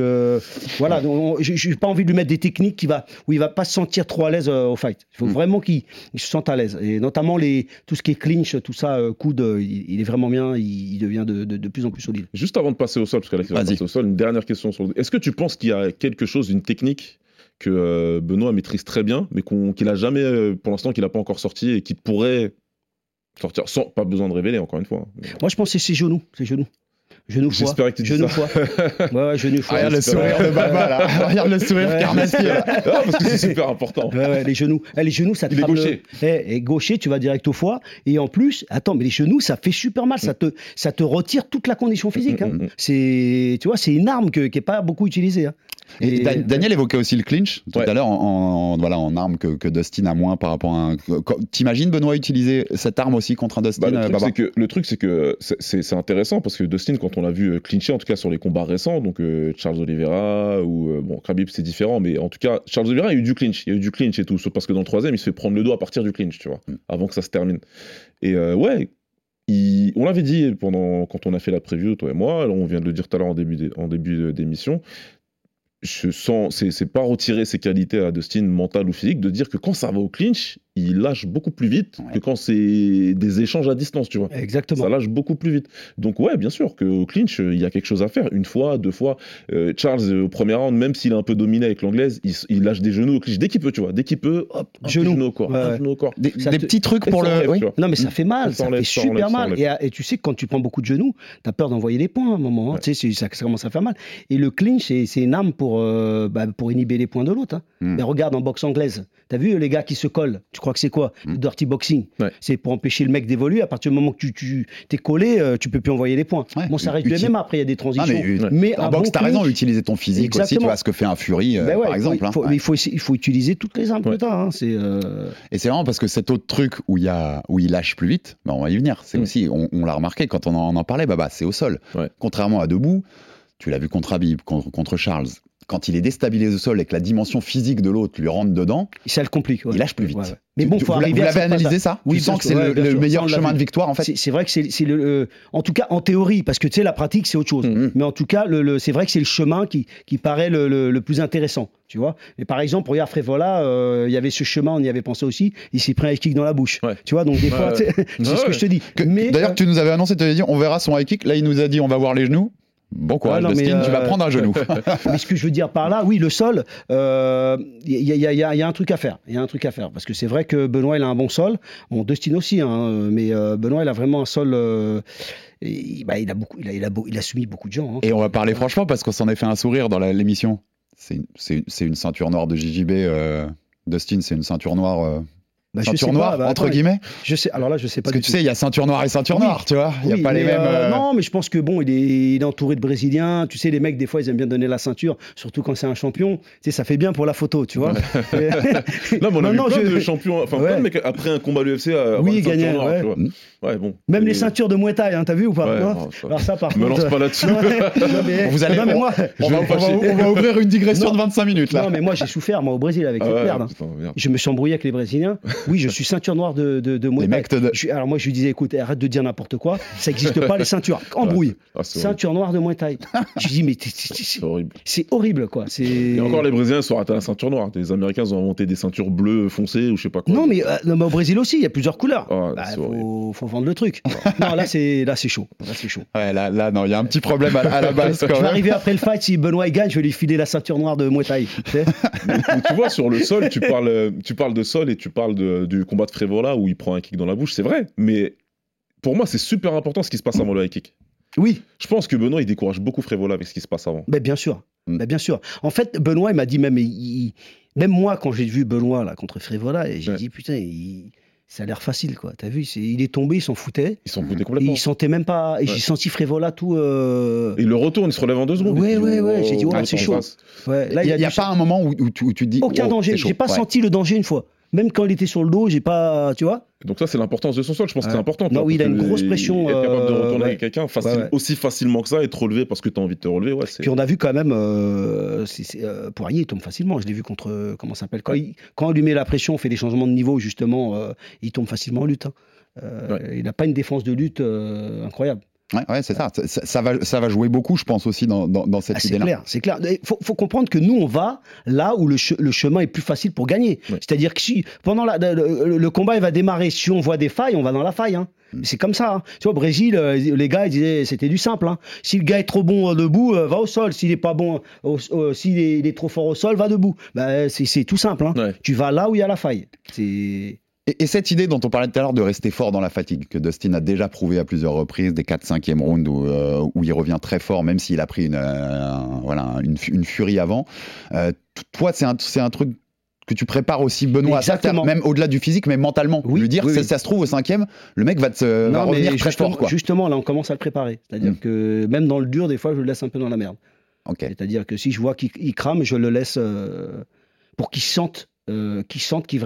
voilà, je n'ai pas envie de lui mettre des techniques où il ne va pas se sentir trop à l'aise au fight. Il faut vraiment qu'il se sente à l'aise. Et notamment, tout ce qui est clinch, tout ça, coude, il est vraiment bien, il devient de plus en plus solide. Juste avant de passer au sol, parce qu'Alex va passer au sol, une dernière question. Est-ce que tu penses qu'il y a quelque chose, une technique que Benoît maîtrise très bien, mais qu'il n'a jamais, pour l'instant, qu'il n'a pas encore sorti et qui pourrait sortir sans, pas besoin de révéler encore une fois. Moi je pense que c'est ses genoux. Genoux fois. J'espérais que tu dis ça. Ouais, genoux fois. Regarde le sourire de Baba là. Regarde le sourire carnassier. Parce que c'est super important. Les genoux. Les genoux, ça te frappe. Gaucher, tu vas direct au foie. Et en plus, attends, mais les genoux, ça fait super mal. Ça te retire toute la condition physique. Tu vois, c'est une arme qui n'est pas beaucoup utilisée. Et Daniel évoquait aussi le clinch tout à l'heure en arme que Dustin a moins par rapport à un... T'imagines Benoît utiliser cette arme aussi contre un Dustin, Baba ? Le truc, c'est que c'est intéressant parce que Dustin, quand qu'on a vu clincher, en tout cas sur les combats récents, donc Charles Oliveira ou bon, Khabib c'est différent, mais en tout cas Charles Oliveira a eu du clinch, et tout, sauf parce que dans le troisième il se fait prendre le dos à partir du clinch, tu vois, avant que ça se termine. Et ouais, on l'avait dit quand on a fait la preview, toi et moi, on vient de le dire tout à l'heure en début d'émission. C'est pas retirer ses qualités à Dustin, mentale ou physique, de dire que quand ça va au clinch, il lâche beaucoup plus vite que quand c'est des échanges à distance, tu vois. Exactement. Ça lâche beaucoup plus vite. Donc ouais, bien sûr qu'au clinch, il y a quelque chose à faire. Une fois, deux fois, Charles, au premier round, même s'il est un peu dominé avec l'anglaise, il lâche des genoux au clinch dès qu'il peut, tu vois. Dès qu'il peut, hop, genou au corps, genou au corps. Des petits trucs pour le... Oui. Non mais ça fait mal, ça fait super mal. Et tu sais que quand tu prends beaucoup de genoux, t'as peur d'envoyer des points à un moment, tu sais, ça commence à faire mal. Et le clinch, c'est une arme pour inhiber les points de l'autre. Hein. Mais regarde en boxe anglaise, t'as vu les gars qui se collent, tu crois que c'est quoi le dirty boxing? C'est pour empêcher le mec d'évoluer. À partir du moment que tu t'es collé, tu peux plus envoyer les points. Bon, ça reste même après, il y a des transitions. Mais en boxe, t'as raison d'utiliser ton physique. Exactement. Aussi, tu vois ce que fait un Fury, par exemple. Il faut utiliser toutes les armes que t'as. Et c'est vraiment parce que cet autre truc où il lâche plus vite, bah on va y venir. C'est aussi, on l'a remarqué quand on en parlait, c'est au sol. Contrairement à debout, tu l'as vu contre Habib, contre Charles. Quand il est déstabilisé au sol et que la dimension physique de l'autre lui rentre dedans, ça le complique. Il lâche plus vite. Mais bon, faut arriver. Vous l'avez analysé ça ? Oui, tu sens que c'est le meilleur chemin de victoire en fait. C'est vrai que c'est le, en tout cas en théorie, parce que tu sais la pratique c'est autre chose. Mais en tout cas, c'est vrai que c'est le chemin qui paraît le plus intéressant. Tu vois. Et par exemple, regarde Frevola, il y avait ce chemin, on y avait pensé aussi. Il s'est pris un high kick dans la bouche. Tu vois, donc des fois, c'est ce que je te dis. D'ailleurs, tu nous avais annoncé, tu avais dit, on verra son high kick. Là, il nous a dit, on va voir les genoux. Bon courage, Dustin, tu vas prendre un genou. Mais ce que je veux dire par là, oui, le sol, il y a un truc à faire. Il y a un truc à faire. Parce que c'est vrai que Benoît, il a un bon sol. Bon, Dustin aussi, hein, mais Benoît, il a vraiment un sol... il a soumis beaucoup de gens. Hein. Et on va parler franchement, parce qu'on s'en est fait un sourire dans l'émission. C'est une ceinture noire de JJB. Dustin, c'est une ceinture noire... ceinture noire, entre guillemets. Je sais, alors là, je sais pas. Parce que tu sais, il y a ceinture noire et ceinture noire, tu vois. Il y a pas les mêmes. Non, mais je pense que bon, il est entouré de Brésiliens. Tu sais, les mecs, des fois, ils aiment bien donner la ceinture, surtout quand c'est un champion. Tu sais, ça fait bien pour la photo, tu vois. Là, on a eu plein de champions. Enfin, plein de mecs après un combat de l'UFC. Oui, gagner. Ouais, bon. Même les ceintures de Muay Thai, hein, t'as vu ou pas? Alors ça, par contre. Me lance pas là-dessus. Vous allez. On va ouvrir une digression de 25 minutes là. Non, mais moi, j'ai souffert, moi, au Brésil avec les perles. Je me suis embrouillé avec les Brésiliens. Oui, je suis ceinture noire de Muay Thai. Alors moi, je lui disais, écoute, arrête de dire n'importe quoi, ça n'existe pas les ceintures. Embrouille. Ceinture noire de Muay Thai. Je lui dis, mais c'est horrible. C'est horrible, quoi. Et encore, les Brésiliens sont ratés à la ceinture noire. Les Américains ont inventé des ceintures bleues foncées ou je sais pas quoi. Non, mais au Brésil aussi, il y a plusieurs couleurs. Faut vendre le truc. Non, là, c'est chaud. Là, c'est chaud. Ouais, là, non, il y a un petit problème à la base. Je vais arriver après le fight, si Benoît gagne, je vais lui filer la ceinture noire de Muay Thai. Tu vois, sur le sol, tu parles de sol et tu parles du combat de Frevola où il prend un kick dans la bouche, c'est vrai, mais pour moi c'est super important ce qui se passe avant le high kick. Oui. Je pense que Benoît il décourage beaucoup Frevola avec ce qui se passe avant. Ben bien sûr, bien sûr. En fait Benoît il m'a dit même moi quand j'ai vu Benoît là contre Frevola, j'ai dit putain ça a l'air facile quoi. T'as vu, il est tombé, il s'en foutait. Il s'en foutait complètement. Il sentait même pas. Et j'ai senti Frevola tout. Il le retourne, il se relève en 2 secondes. Ouais. J'ai dit c'est chaud. Là il y a pas un moment où tu te dis aucun danger. J'ai pas senti le danger une fois. Même quand il était sur le dos, j'ai pas, tu vois. Donc ça, c'est l'importance de son sol. Je pense que c'est important. Non, oui, il a une grosse pression. Être capable de retourner avec quelqu'un aussi facilement que ça et te relever parce que t'as envie de te relever. Ouais, puis on a vu quand même, Poirier il tombe facilement. Je l'ai vu contre, comment ça s'appelle quand on lui met la pression, on fait des changements de niveau justement, il tombe facilement en lutte. Il n'a pas une défense de lutte incroyable. Ouais, c'est ça. Ça va jouer beaucoup, je pense, aussi dans cette idée-là. C'est clair. Faut comprendre que nous, on va là où le chemin est plus facile pour gagner. Ouais. C'est-à-dire que si, pendant le combat, il va démarrer. Si on voit des failles, on va dans la faille. Hein. C'est comme ça. Hein. Tu vois, au Brésil, les gars, ils disaient c'était du simple. Hein. Si le gars est trop bon debout, va au sol. S'il est pas bon, s'il est trop fort au sol, va debout. C'est tout simple. Hein. Ouais. Tu vas là où il y a la faille. Et cette idée dont on parlait tout à l'heure de rester fort dans la fatigue, que Dustin a déjà prouvé à plusieurs reprises, des 4-5e rounds où il revient très fort, même s'il a pris une furie avant. Toi, c'est un truc que tu prépares aussi Benoît à ça, même au-delà du physique, mais mentalement. Oui, lui dire, ça se trouve au 5e, le mec va revenir très fort. Quoi. Justement, là, on commence à le préparer. C'est-à-dire que même dans le dur, des fois, je le laisse un peu dans la merde. Okay. C'est-à-dire que si je vois qu'il crame, je le laisse pour qu'il sente qui sentent qu'ils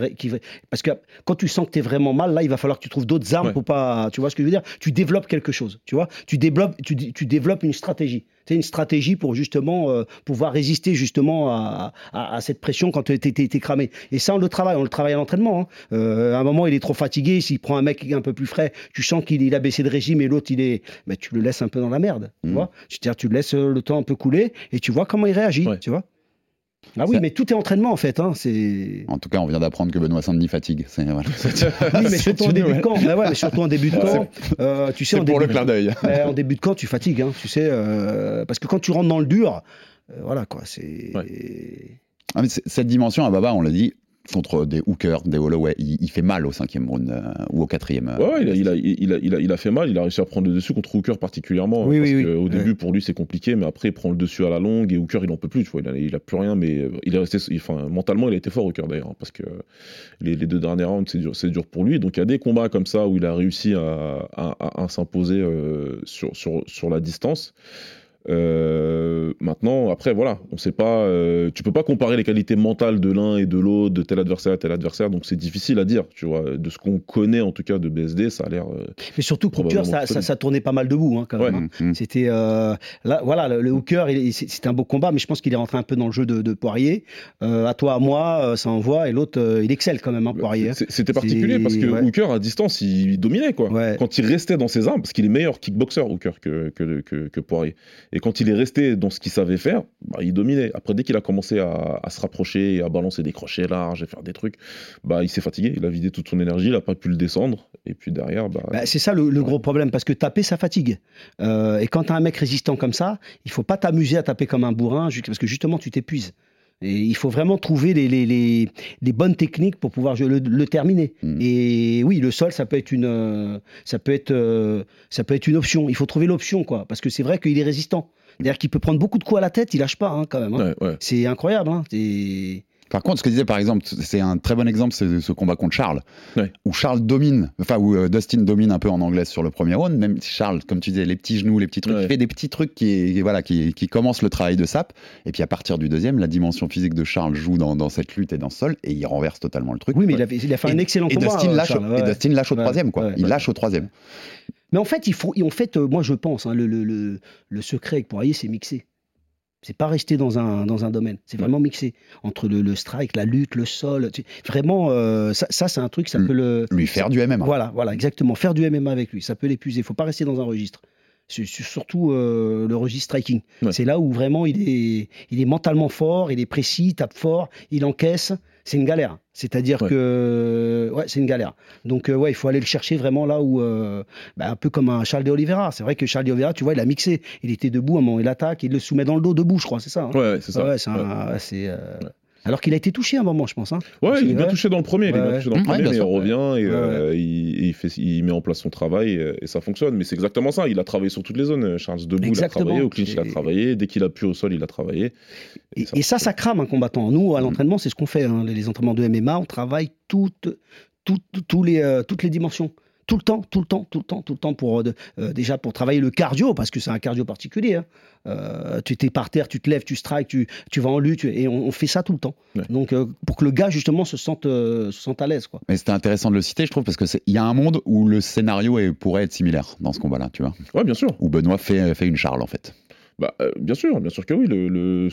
parce que quand tu sens que t'es vraiment mal, là il va falloir que tu trouves d'autres armes pour pas, tu vois ce que je veux dire, tu développes quelque chose, tu vois, tu développes une stratégie. C'est une stratégie pour justement pouvoir résister justement à cette pression quand t'es cramé. Et ça, on le travaille à l'entraînement. À un moment, il est trop fatigué. S'il prend un mec un peu plus frais, tu sens qu'il a baissé de régime et l'autre, tu le laisses un peu dans la merde. Tu vois, c'est-à-dire tu laisses le temps un peu couler et tu vois comment il réagit. Ouais. Tu vois. Ah oui, mais tout est entraînement en fait. C'est... En tout cas, on vient d'apprendre que Benoît Saint-Denis fatigue. Surtout en début de camp. Tu sais, c'est pour le clin d'œil. En début de camp, tu fatigues. Tu sais, parce que quand tu rentres dans le dur, voilà quoi. C'est... Ouais. Ah, mais cette dimension à Baba, on l'a dit, contre des Hookers, des Holloway, il fait mal au 5e round ou au 4e. Il a fait mal, il a réussi à prendre le dessus contre Hooker particulièrement, parce qu'au début pour lui c'est compliqué, mais après il prend le dessus à la longue et Hooker il en peut plus, tu vois, il a plus rien, mais il est resté, mentalement il a été fort Hooker d'ailleurs, parce que les deux derniers rounds c'est dur pour lui, donc il y a des combats comme ça où il a réussi à s'imposer sur la distance. Maintenant, après, voilà, on sait pas. Tu peux pas comparer les qualités mentales de l'un et de l'autre, de tel adversaire à tel adversaire, donc c'est difficile à dire. Tu vois, de ce qu'on connaît en tout cas de BSD, ça a l'air. Mais surtout, Hooker, ça tournait pas mal debout, quand même. C'était là, voilà, le Hooker, c'était un beau combat, mais je pense qu'il est rentré un peu dans le jeu de Poirier. À toi, à moi, ça envoie, et l'autre, il excelle quand même, Poirier. C'était particulier parce que Hooker à distance, il dominait quoi. Ouais. Quand il restait dans ses armes, parce qu'il est meilleur kickboxer Hooker que Poirier. Et quand il est resté dans ce qu'il savait faire, il dominait. Après, dès qu'il a commencé à se rapprocher, à balancer des crochets larges, à faire des trucs, il s'est fatigué. Il a vidé toute son énergie, il n'a pas pu le descendre. Et puis derrière... c'est ça le gros problème, parce que taper, ça fatigue. Et quand tu as un mec résistant comme ça, il ne faut pas t'amuser à taper comme un bourrin, parce que justement, tu t'épuises. Et il faut vraiment trouver les bonnes techniques pour pouvoir le terminer. Et oui, le sol, ça peut être une option. Il faut trouver l'option, quoi, parce que c'est vrai qu'il est résistant. C'est-à-dire qu'il peut prendre beaucoup de coups à la tête, il lâche pas, quand même. Ouais. C'est incroyable. Par contre, ce que disait par exemple, c'est un très bon exemple, c'est ce combat contre Charles, où Charles domine, enfin où Dustin domine un peu en anglais sur le premier round, même si Charles, comme tu disais, les petits genoux, les petits trucs, il fait des petits trucs qui commencent le travail de sap, et puis à partir du deuxième, la dimension physique de Charles joue dans cette lutte et dans ce sol, et il renverse totalement le truc. Oui, mais il a fait un excellent combat. Dustin lâche au troisième, quoi. Il lâche au troisième. Mais en fait, moi je pense, le secret avec Poirier, c'est mixer. C'est pas rester dans un domaine, c'est vraiment mixé entre le strike, la lutte, le sol. Vraiment, ça c'est un truc, ça peut le... Lui faire du MMA. Voilà, exactement, faire du MMA avec lui, ça peut l'épuiser, faut pas rester dans un registre. C'est surtout le registre striking. Ouais. C'est là où vraiment il est mentalement fort, il est précis, il tape fort, il encaisse. C'est une galère. C'est-à-dire que... Ouais, c'est une galère. Donc, il faut aller le chercher vraiment là où... un peu comme un Charles Oliveira. C'est vrai que Charles Oliveira, tu vois, il a mixé. Il était debout à un moment, il attaque, il le soumet dans le dos, debout, je crois, c'est ça. C'est ça. Alors qu'il a été touché à un moment, je pense. Il est bien touché dans le premier, mais il revient il met en place son travail et ça fonctionne. Mais c'est exactement ça, il a travaillé sur toutes les zones. Charles debout, il a travaillé, au clinch, il a travaillé. Dès qu'il a pu au sol, il a travaillé. Et ça crame un combattant. Nous, à l'entraînement, c'est ce qu'on fait. Les entraînements de MMA, on travaille toutes les dimensions. Tout le temps déjà pour travailler le cardio, parce que c'est un cardio particulier. Tu es par terre, tu te lèves, tu strikes, tu vas en lutte, et on fait ça tout le temps. Ouais. Donc pour que le gars justement se sente à l'aise, quoi. Mais c'était intéressant de le citer, je trouve, parce que il y a un monde où le scénario pourrait être similaire dans ce combat-là, tu vois. Ouais, bien sûr. Où Benoît fait une Charles en fait. Bien sûr que oui,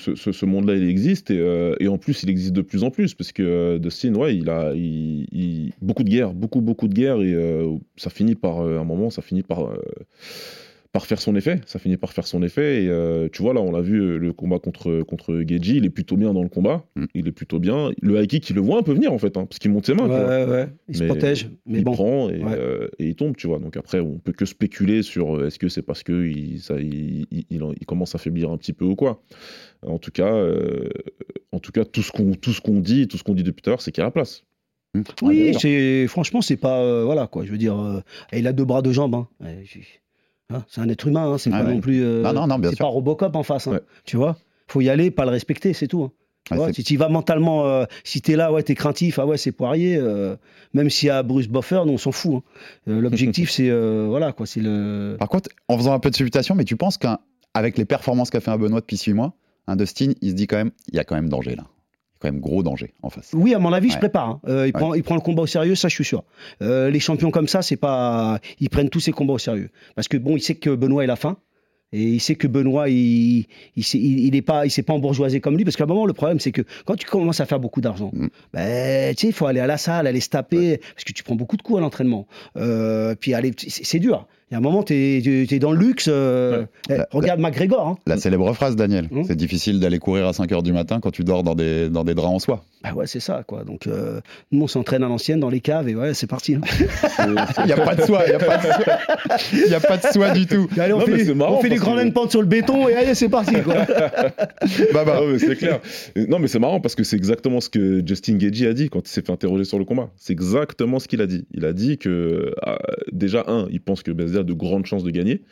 ce monde-là il existe et en plus il existe de plus en plus parce que Dustin, il a beaucoup de guerres, beaucoup de guerres et ça finit par un moment, ça finit par faire son effet, et tu vois là on l'a vu le combat contre Gaethje, il est plutôt bien dans le combat, il est plutôt bien, le high kick il le voit un peu venir en fait, parce qu'il monte ses mains, il se protège, mais il prend et il tombe, tu vois, donc après on peut que spéculer sur est-ce que c'est parce que il commence à faiblir un petit peu ou quoi. En tout cas tout ce qu'on dit depuis tout à l'heure c'est qu'il y a la place. Oui, franchement c'est pas je veux dire il a deux bras deux jambes c'est un être humain, c'est pas non plus. Non, bien sûr. C'est pas Robocop en face, tu vois. Faut y aller, pas le respecter, c'est tout. Si tu vas mentalement, si t'es là, t'es craintif, c'est Poirier. Même s'il y a Bruce Buffer, on s'en fout. L'objectif, c'est c'est le. Par contre, en faisant un peu de supputation, mais tu penses qu'avec les performances qu'a fait un Benoît depuis 6 mois, un Dustin, il se dit quand même, il y a quand même danger là. quand même gros danger en face. Oui, à mon avis, il se prépare. Hein. Il prend le combat au sérieux, ça je suis sûr. Les champions comme ça, c'est pas... ils prennent tous ces combats au sérieux. Parce que bon, il sait que Benoît est la fin. Et il sait que Benoît, il ne s'est pas embourgeoisé comme lui. Parce qu'à un moment, le problème, c'est que quand tu commences à faire beaucoup d'argent, tu sais, il faut aller à la salle, aller se taper. Parce que tu prends beaucoup de coups à l'entraînement. Puis aller, c'est dur. Il y a un moment, tu es dans le luxe. Regarde McGregor. Hein. La célèbre phrase, Daniel. C'est difficile d'aller courir à 5h du matin quand tu dors dans des draps en soie. Bah ouais, c'est ça, quoi. Donc, nous, on s'entraîne à l'ancienne dans les caves et ouais, c'est parti. Hein. Il n'y a pas de soie. Il n'y a pas de soie du tout. Allez, on fait des grands pentes sur le béton et allez, c'est parti, quoi. Non, c'est clair. Non, mais c'est marrant parce que c'est exactement ce que Justin Gaethje a dit quand il s'est fait interroger sur le combat. C'est exactement ce qu'il a dit. Il a dit que, déjà, il pense que Bezda a de grandes chances de gagner.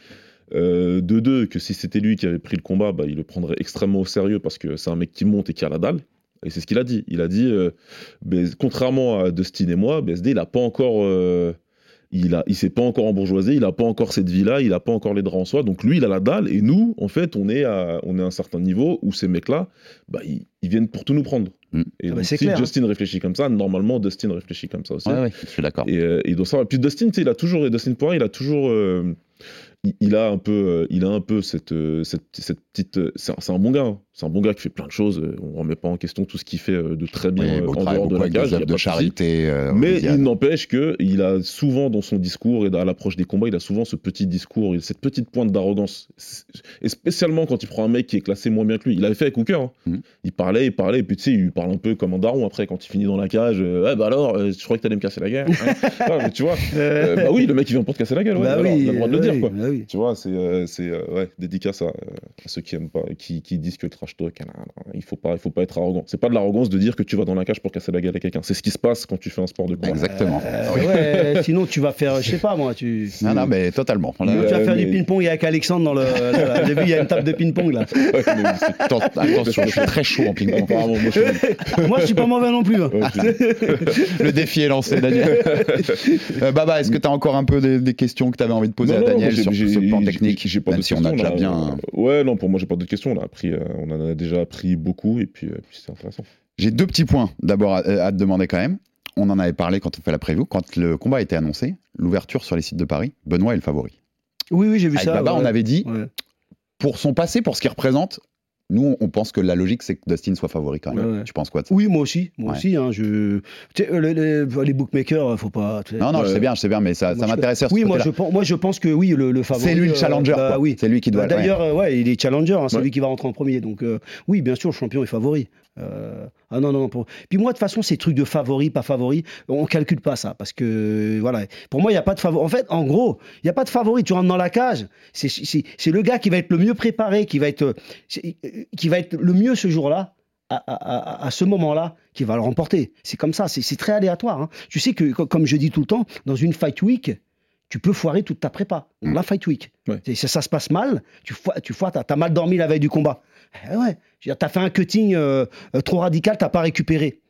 De deux, que si c'était lui qui avait pris le combat, il le prendrait extrêmement au sérieux parce que c'est un mec qui monte et qui a la dalle. Et c'est ce qu'il a dit. Il a dit, contrairement à Dustin et moi, BSD, il s'est pas encore embourgeoisé, il n'a pas encore cette vie-là, il n'a pas encore les draps en soie. Donc lui, il a la dalle. Et nous, en fait, on est à un certain niveau où ces mecs-là, ils viennent pour tout nous prendre. Et donc, si Justin réfléchit comme ça, normalement Dustin réfléchit comme ça aussi. Ouais, je suis d'accord. Et donc ça, puis Dustin, Dustin Poirier, il a un peu cette petite. C'est un bon gars. Hein. C'est un bon gars qui fait plein de choses. On ne remet pas en question tout ce qu'il fait de très bien en dehors de la cage. De charité. Mais il n'empêche que il a souvent dans son discours et à l'approche des combats, il a souvent ce petit discours, cette petite pointe d'arrogance. Et spécialement quand il prend un mec qui est classé moins bien que lui. Il l'avait fait avec Hooker. Hein. Il parlait, et puis tu sais, il parle un peu comme un daron après quand il finit dans la cage. Je croyais que t'allais me casser la gueule. Hein. Mais tu vois. Oui, le mec il vient pour te casser la gueule. Il a le droit de le dire, quoi. Oui. Tu vois, c'est dédicace à ceux qui aiment pas, qui disent que le trash talk, il faut pas être arrogant. C'est pas de l'arrogance de dire que tu vas dans la cage pour casser la gueule à quelqu'un. C'est ce qui se passe quand tu fais un sport de combat. Exactement. Sinon tu vas faire, je sais pas moi, non mais totalement. Tu vas faire du ping-pong avec Alexandre dans le. J'ai vu il y a une table de ping-pong là. Attention, je suis très chaud en ping-pong. Moi je suis pas mauvais non plus. Hein. Le défi est lancé, Daniel. Baba, est-ce que t'as encore un peu des questions que t'avais envie de poser à Daniel? J'ai pas d'autres questions. Pour moi j'ai pas d'autres questions. On en a déjà appris beaucoup et puis c'est intéressant. J'ai deux petits points d'abord à te demander quand même. On en avait parlé quand on fait la preview, quand le combat a été annoncé, l'ouverture sur les sites de Paris, Benoît est le favori. Oui, j'ai vu avec ça. Baba, on avait dit pour son passé, pour ce qu'il représente. Nous, on pense que la logique, c'est que Dustin soit favori quand même. Tu penses quoi de ça ? Oui, moi aussi. Hein, les bookmakers, faut pas. Je sais bien, mais ça m'intéressait. Je pense que oui, le favori. C'est lui le challenger. C'est lui qui doit. D'ailleurs, il est challenger. Hein, c'est lui qui va rentrer en premier. Donc, oui, bien sûr, le champion est favori. Puis moi, de toute façon, ces trucs de favori, pas favori, on calcule pas ça parce que voilà. Pour moi, il y a pas de favori. En fait, en gros, il y a pas de favori. Tu rentres dans la cage, c'est le gars qui va être le mieux préparé, qui va être le mieux ce jour-là. À ce moment-là, qui va le remporter. C'est comme ça. C'est très aléatoire. Hein. Tu sais que, comme je dis tout le temps, dans une fight week, tu peux foirer toute ta prépa. La fight week, ça se passe mal. Tu foires, t'as mal dormi la veille du combat. T'as fait un cutting trop radical, t'as pas récupéré.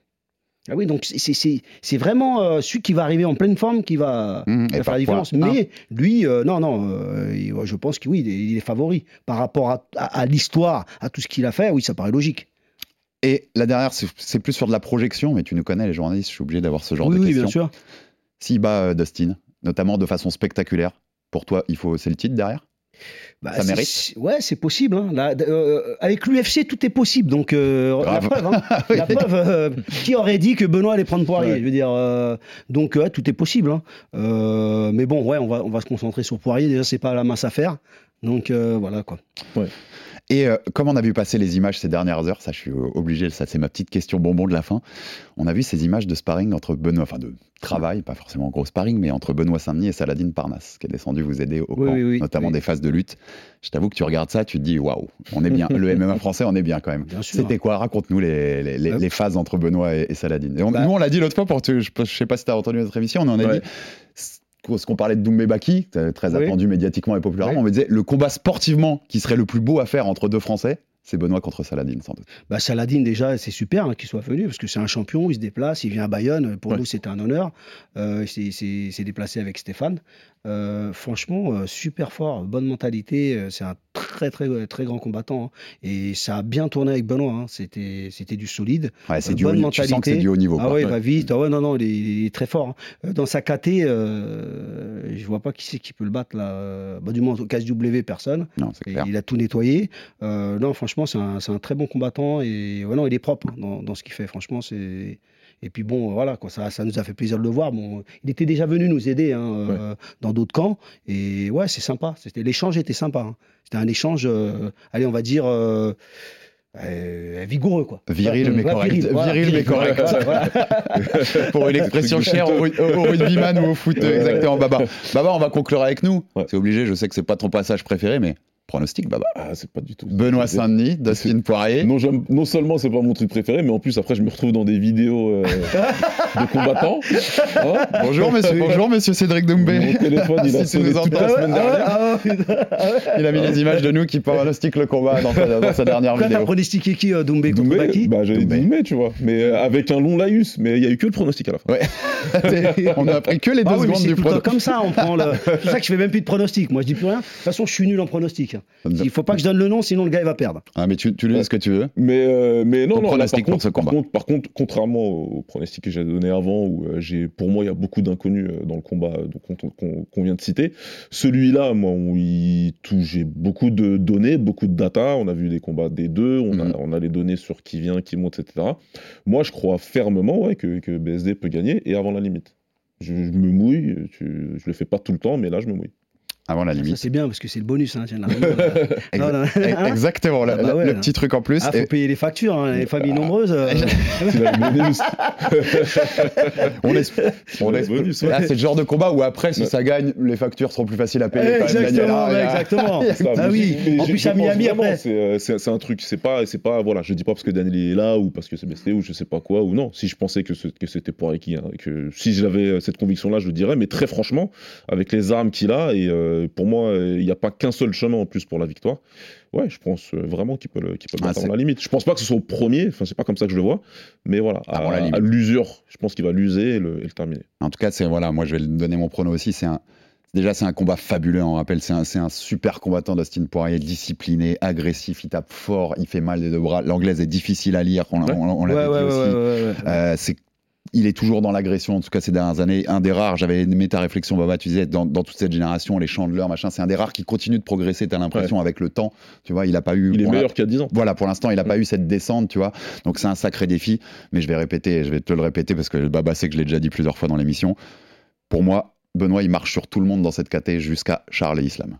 Ah oui, donc c'est vraiment celui qui va arriver en pleine forme qui va faire la différence. Mais lui, je pense que oui, il est favori par rapport à l'histoire, à tout ce qu'il a fait. Oui, ça paraît logique. Et la dernière, c'est plus sur de la projection, mais tu nous connais les journalistes, je suis obligé d'avoir ce genre de questions. Oui, bien sûr. S'il bat Dustin, notamment de façon spectaculaire, pour toi, c'est le titre derrière ? Ça mérite. C'est possible. Hein. Avec l'UFC, tout est possible. Donc, la preuve. Hein. La preuve qui aurait dit que Benoît allait prendre Poirier ? Je veux dire, tout est possible. Hein. Mais bon, on va se concentrer sur Poirier. Déjà, c'est pas la mince affaire. Donc, voilà quoi. Ouais. Et comme on a vu passer les images ces dernières heures, ça je suis obligé, ça c'est ma petite question bonbon de la fin, on a vu ces images de sparring entre Benoît, enfin de travail, pas forcément gros sparring, mais entre Benoît Saint-Denis et Saladin Parnasse, qui est descendu vous aider au camp, notamment des phases de lutte. Je t'avoue que tu regardes ça, tu te dis waouh, on est bien, le MMA français on est bien quand même. Bien sûr. C'était quoi ? Raconte-nous les phases entre Benoît et Saladin. Et nous on l'a dit l'autre fois, je sais pas si t'as entendu notre émission, on en a dit... ce qu'on parlait de Doumbé Baki, très attendu médiatiquement et populairement, on me disait le combat sportivement qui serait le plus beau à faire entre deux Français, c'est Benoît contre Saladin sans doute. Saladin déjà c'est super qu'il soit venu parce que c'est un champion, il se déplace, il vient à Bayonne, pour nous c'était un honneur, il s'est déplacé avec Stéphane, Franchement, super fort, bonne mentalité. C'est un très, très, très grand combattant. Hein. Et ça a bien tourné avec Benoît. Hein. C'était du solide. Ouais, c'est bonne mentalité. Tu sens que c'est du haut niveau. Ah oui, il va vite. Ah ouais, non, il est très fort. Hein. Dans sa KT, je ne vois pas qui c'est qui peut le battre. Là. Bah, du moins, au KSW, personne. Non, c'est clair. Il a tout nettoyé. Non, franchement, c'est un très bon combattant. Et ouais, non, il est propre hein, dans ce qu'il fait. Franchement, c'est... Et puis bon, voilà, quoi, ça nous a fait plaisir de le voir. Bon, il était déjà venu nous aider hein, dans d'autres camps. Et ouais, c'est sympa. L'échange était sympa. Hein. C'était un échange, allez, on va dire... vigoureux quoi. Viril mais correct. Viril mais correct. Voilà. Pour une expression chère au rugbyman ou au foot. Exactement. Baba, on va conclure avec nous. Ouais. C'est obligé, je sais que c'est pas ton passage préféré, mais pronostic, Baba. Ah, c'est pas du tout. Benoît Saint-Denis, Dustin Poirier. Non seulement c'est pas mon truc préféré, mais en plus après je me retrouve dans des vidéos de combattants. Hein Bonjour monsieur Cédric Doumbé. Mon téléphone il a sonné toute la semaine dernière. Il a mis les images de nous qui pronostique le combat dans sa dernière vidéo. T'as pronostiqué qui, Doumbé contre Baki ? Bah j'avais dit Doumbé, tu vois, mais avec un long laïus, mais il y a eu que le pronostic à la fin. Ouais. On a appris que les deux secondes du pronostic. Comme ça, on prend le. C'est pour ça que je fais même plus de pronostic. Moi je dis plus rien. De toute façon, je suis nul en pronostic. Il faut pas que je donne le nom, sinon le gars il va perdre. Ah mais tu lui dis ce que tu veux. Mais non, pronostic là, par contre, contrairement au pronostic que j'ai donné avant, où pour moi il y a beaucoup d'inconnus dans le combat qu'on vient de citer, celui-là, moi, j'ai beaucoup de données, beaucoup de data. On a vu des combats des deux, on a les données sur qui vient, qui monte, etc. Moi je crois fermement que BSD peut gagner et avant la limite. Je me mouille, je le fais pas tout le temps, mais là je me mouille. Avant la limite. Ça, c'est bien parce que c'est le bonus. Hein, Exactement, le petit truc en plus. Faut payer les factures, hein, les familles nombreuses. C'est le bonus. on espère. C'est le genre de combat où après, si ça gagne, les factures seront plus faciles à payer. Exactement. En plus, à Miami, après. C'est un truc, c'est pas, voilà, je dis pas parce que Daniel est là ou parce que c'est BST ou je sais pas quoi ou non. Si je pensais que c'était pour Aiki, que si j'avais cette conviction-là, je le dirais, mais très franchement, avec les armes qu'il a et pour moi, il n'y a pas qu'un seul chemin en plus pour la victoire. Ouais, je pense vraiment qu'il peut le battre à la limite. Je pense pas que ce soit au premier, enfin c'est pas comme ça que je le vois, mais voilà, à l'usure, je pense qu'il va l'user et le terminer. En tout cas, moi je vais donner mon prono aussi, c'est un combat fabuleux, on rappelle, c'est un super combattant Dustin Poirier, discipliné, agressif, il tape fort, il fait mal des deux bras, l'anglaise est difficile à lire, on l'a dit aussi. Il est toujours dans l'agression, en tout cas ces dernières années. Un des rares, j'avais aimé ta réflexion, Baba, tu disais, dans toute cette génération, les Chandler, machin, c'est un des rares qui continue de progresser, t'as l'impression, avec le temps. Tu vois, il n'a pas eu. Il est meilleur qu'il y a 10 ans. Voilà, pour l'instant, il n'a pas eu cette descente, tu vois. Donc c'est un sacré défi. Mais je vais te le répéter, parce que le Baba sait que je l'ai déjà dit plusieurs fois dans l'émission. Pour moi, Benoît, il marche sur tout le monde dans cette catégorie jusqu'à Charles et Islam,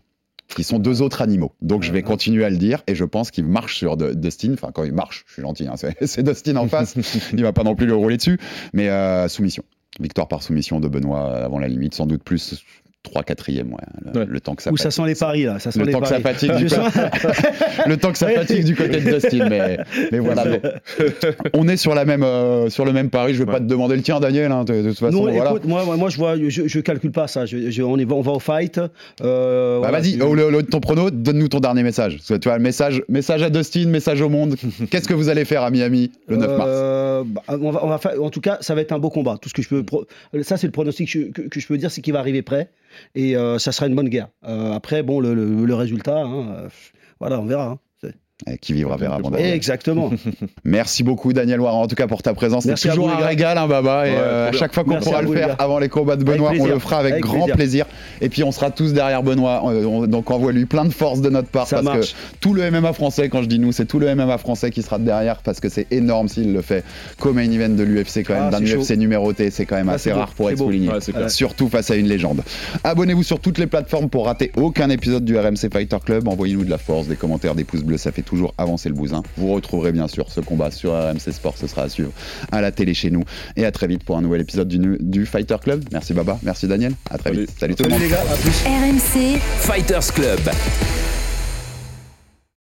qui sont deux autres animaux. Donc je vais continuer à le dire et je pense qu'il marche sur Dustin. Enfin, quand il marche, je suis gentil, hein, c'est Dustin en face. Il va pas non plus le rouler dessus. Mais soumission. Victoire par soumission de Benoît avant la limite. Sans doute plus 3/4e. Le temps que ça fatigue. Ça sent les paris, là. Le temps que ça fatigue du côté de Dustin. Mais voilà. On est sur le même pari. Je vais pas te demander le tien, Daniel. Hein, de toute façon, non, voilà. Écoute, moi, je calcule pas ça. On va au fight. Vas-y, au lieu de ton prono, donne-nous ton dernier message. Parce que, tu vois, message à Dustin, message au monde. Qu'est-ce que vous allez faire à Miami le 9 mars? On va faire, en tout cas, ça va être un beau combat. Tout ce que je peux. Ça, c'est le pronostic que je peux dire, c'est qu'il va arriver prêt. Et ça sera une bonne guerre. Après, bon, le résultat, on verra. Qui vivra verra. Exactement. Merci beaucoup, Daniel Woirin, en tout cas pour ta présence. C'est toujours un régal, hein, Baba. Et à chaque fois qu'on pourra le faire avant les combats de Benoît, on le fera avec grand plaisir. Et puis on sera tous derrière Benoît. Donc envoie-lui plein de force de notre part. Ça parce marche. Que tout le MMA français, quand je dis nous, c'est tout le MMA français qui sera derrière parce que c'est énorme s'il le fait. Comme un event de l'UFC, quand même, d'un UFC numéroté, c'est quand même assez rare pour être souligné. Surtout face à une légende. Abonnez-vous sur toutes les plateformes pour rater aucun épisode du RMC Fighter Club. Envoyez-nous de la force, des commentaires, des pouces bleus, ça fait toujours avancer le bousin. Vous retrouverez bien sûr ce combat sur RMC Sport, ce sera à suivre à la télé chez nous et à très vite pour un nouvel épisode du Fighter Club. Merci Baba, merci Daniel, à très vite. Salut tout le monde. Les gars, à plus. RMC Fighters Club.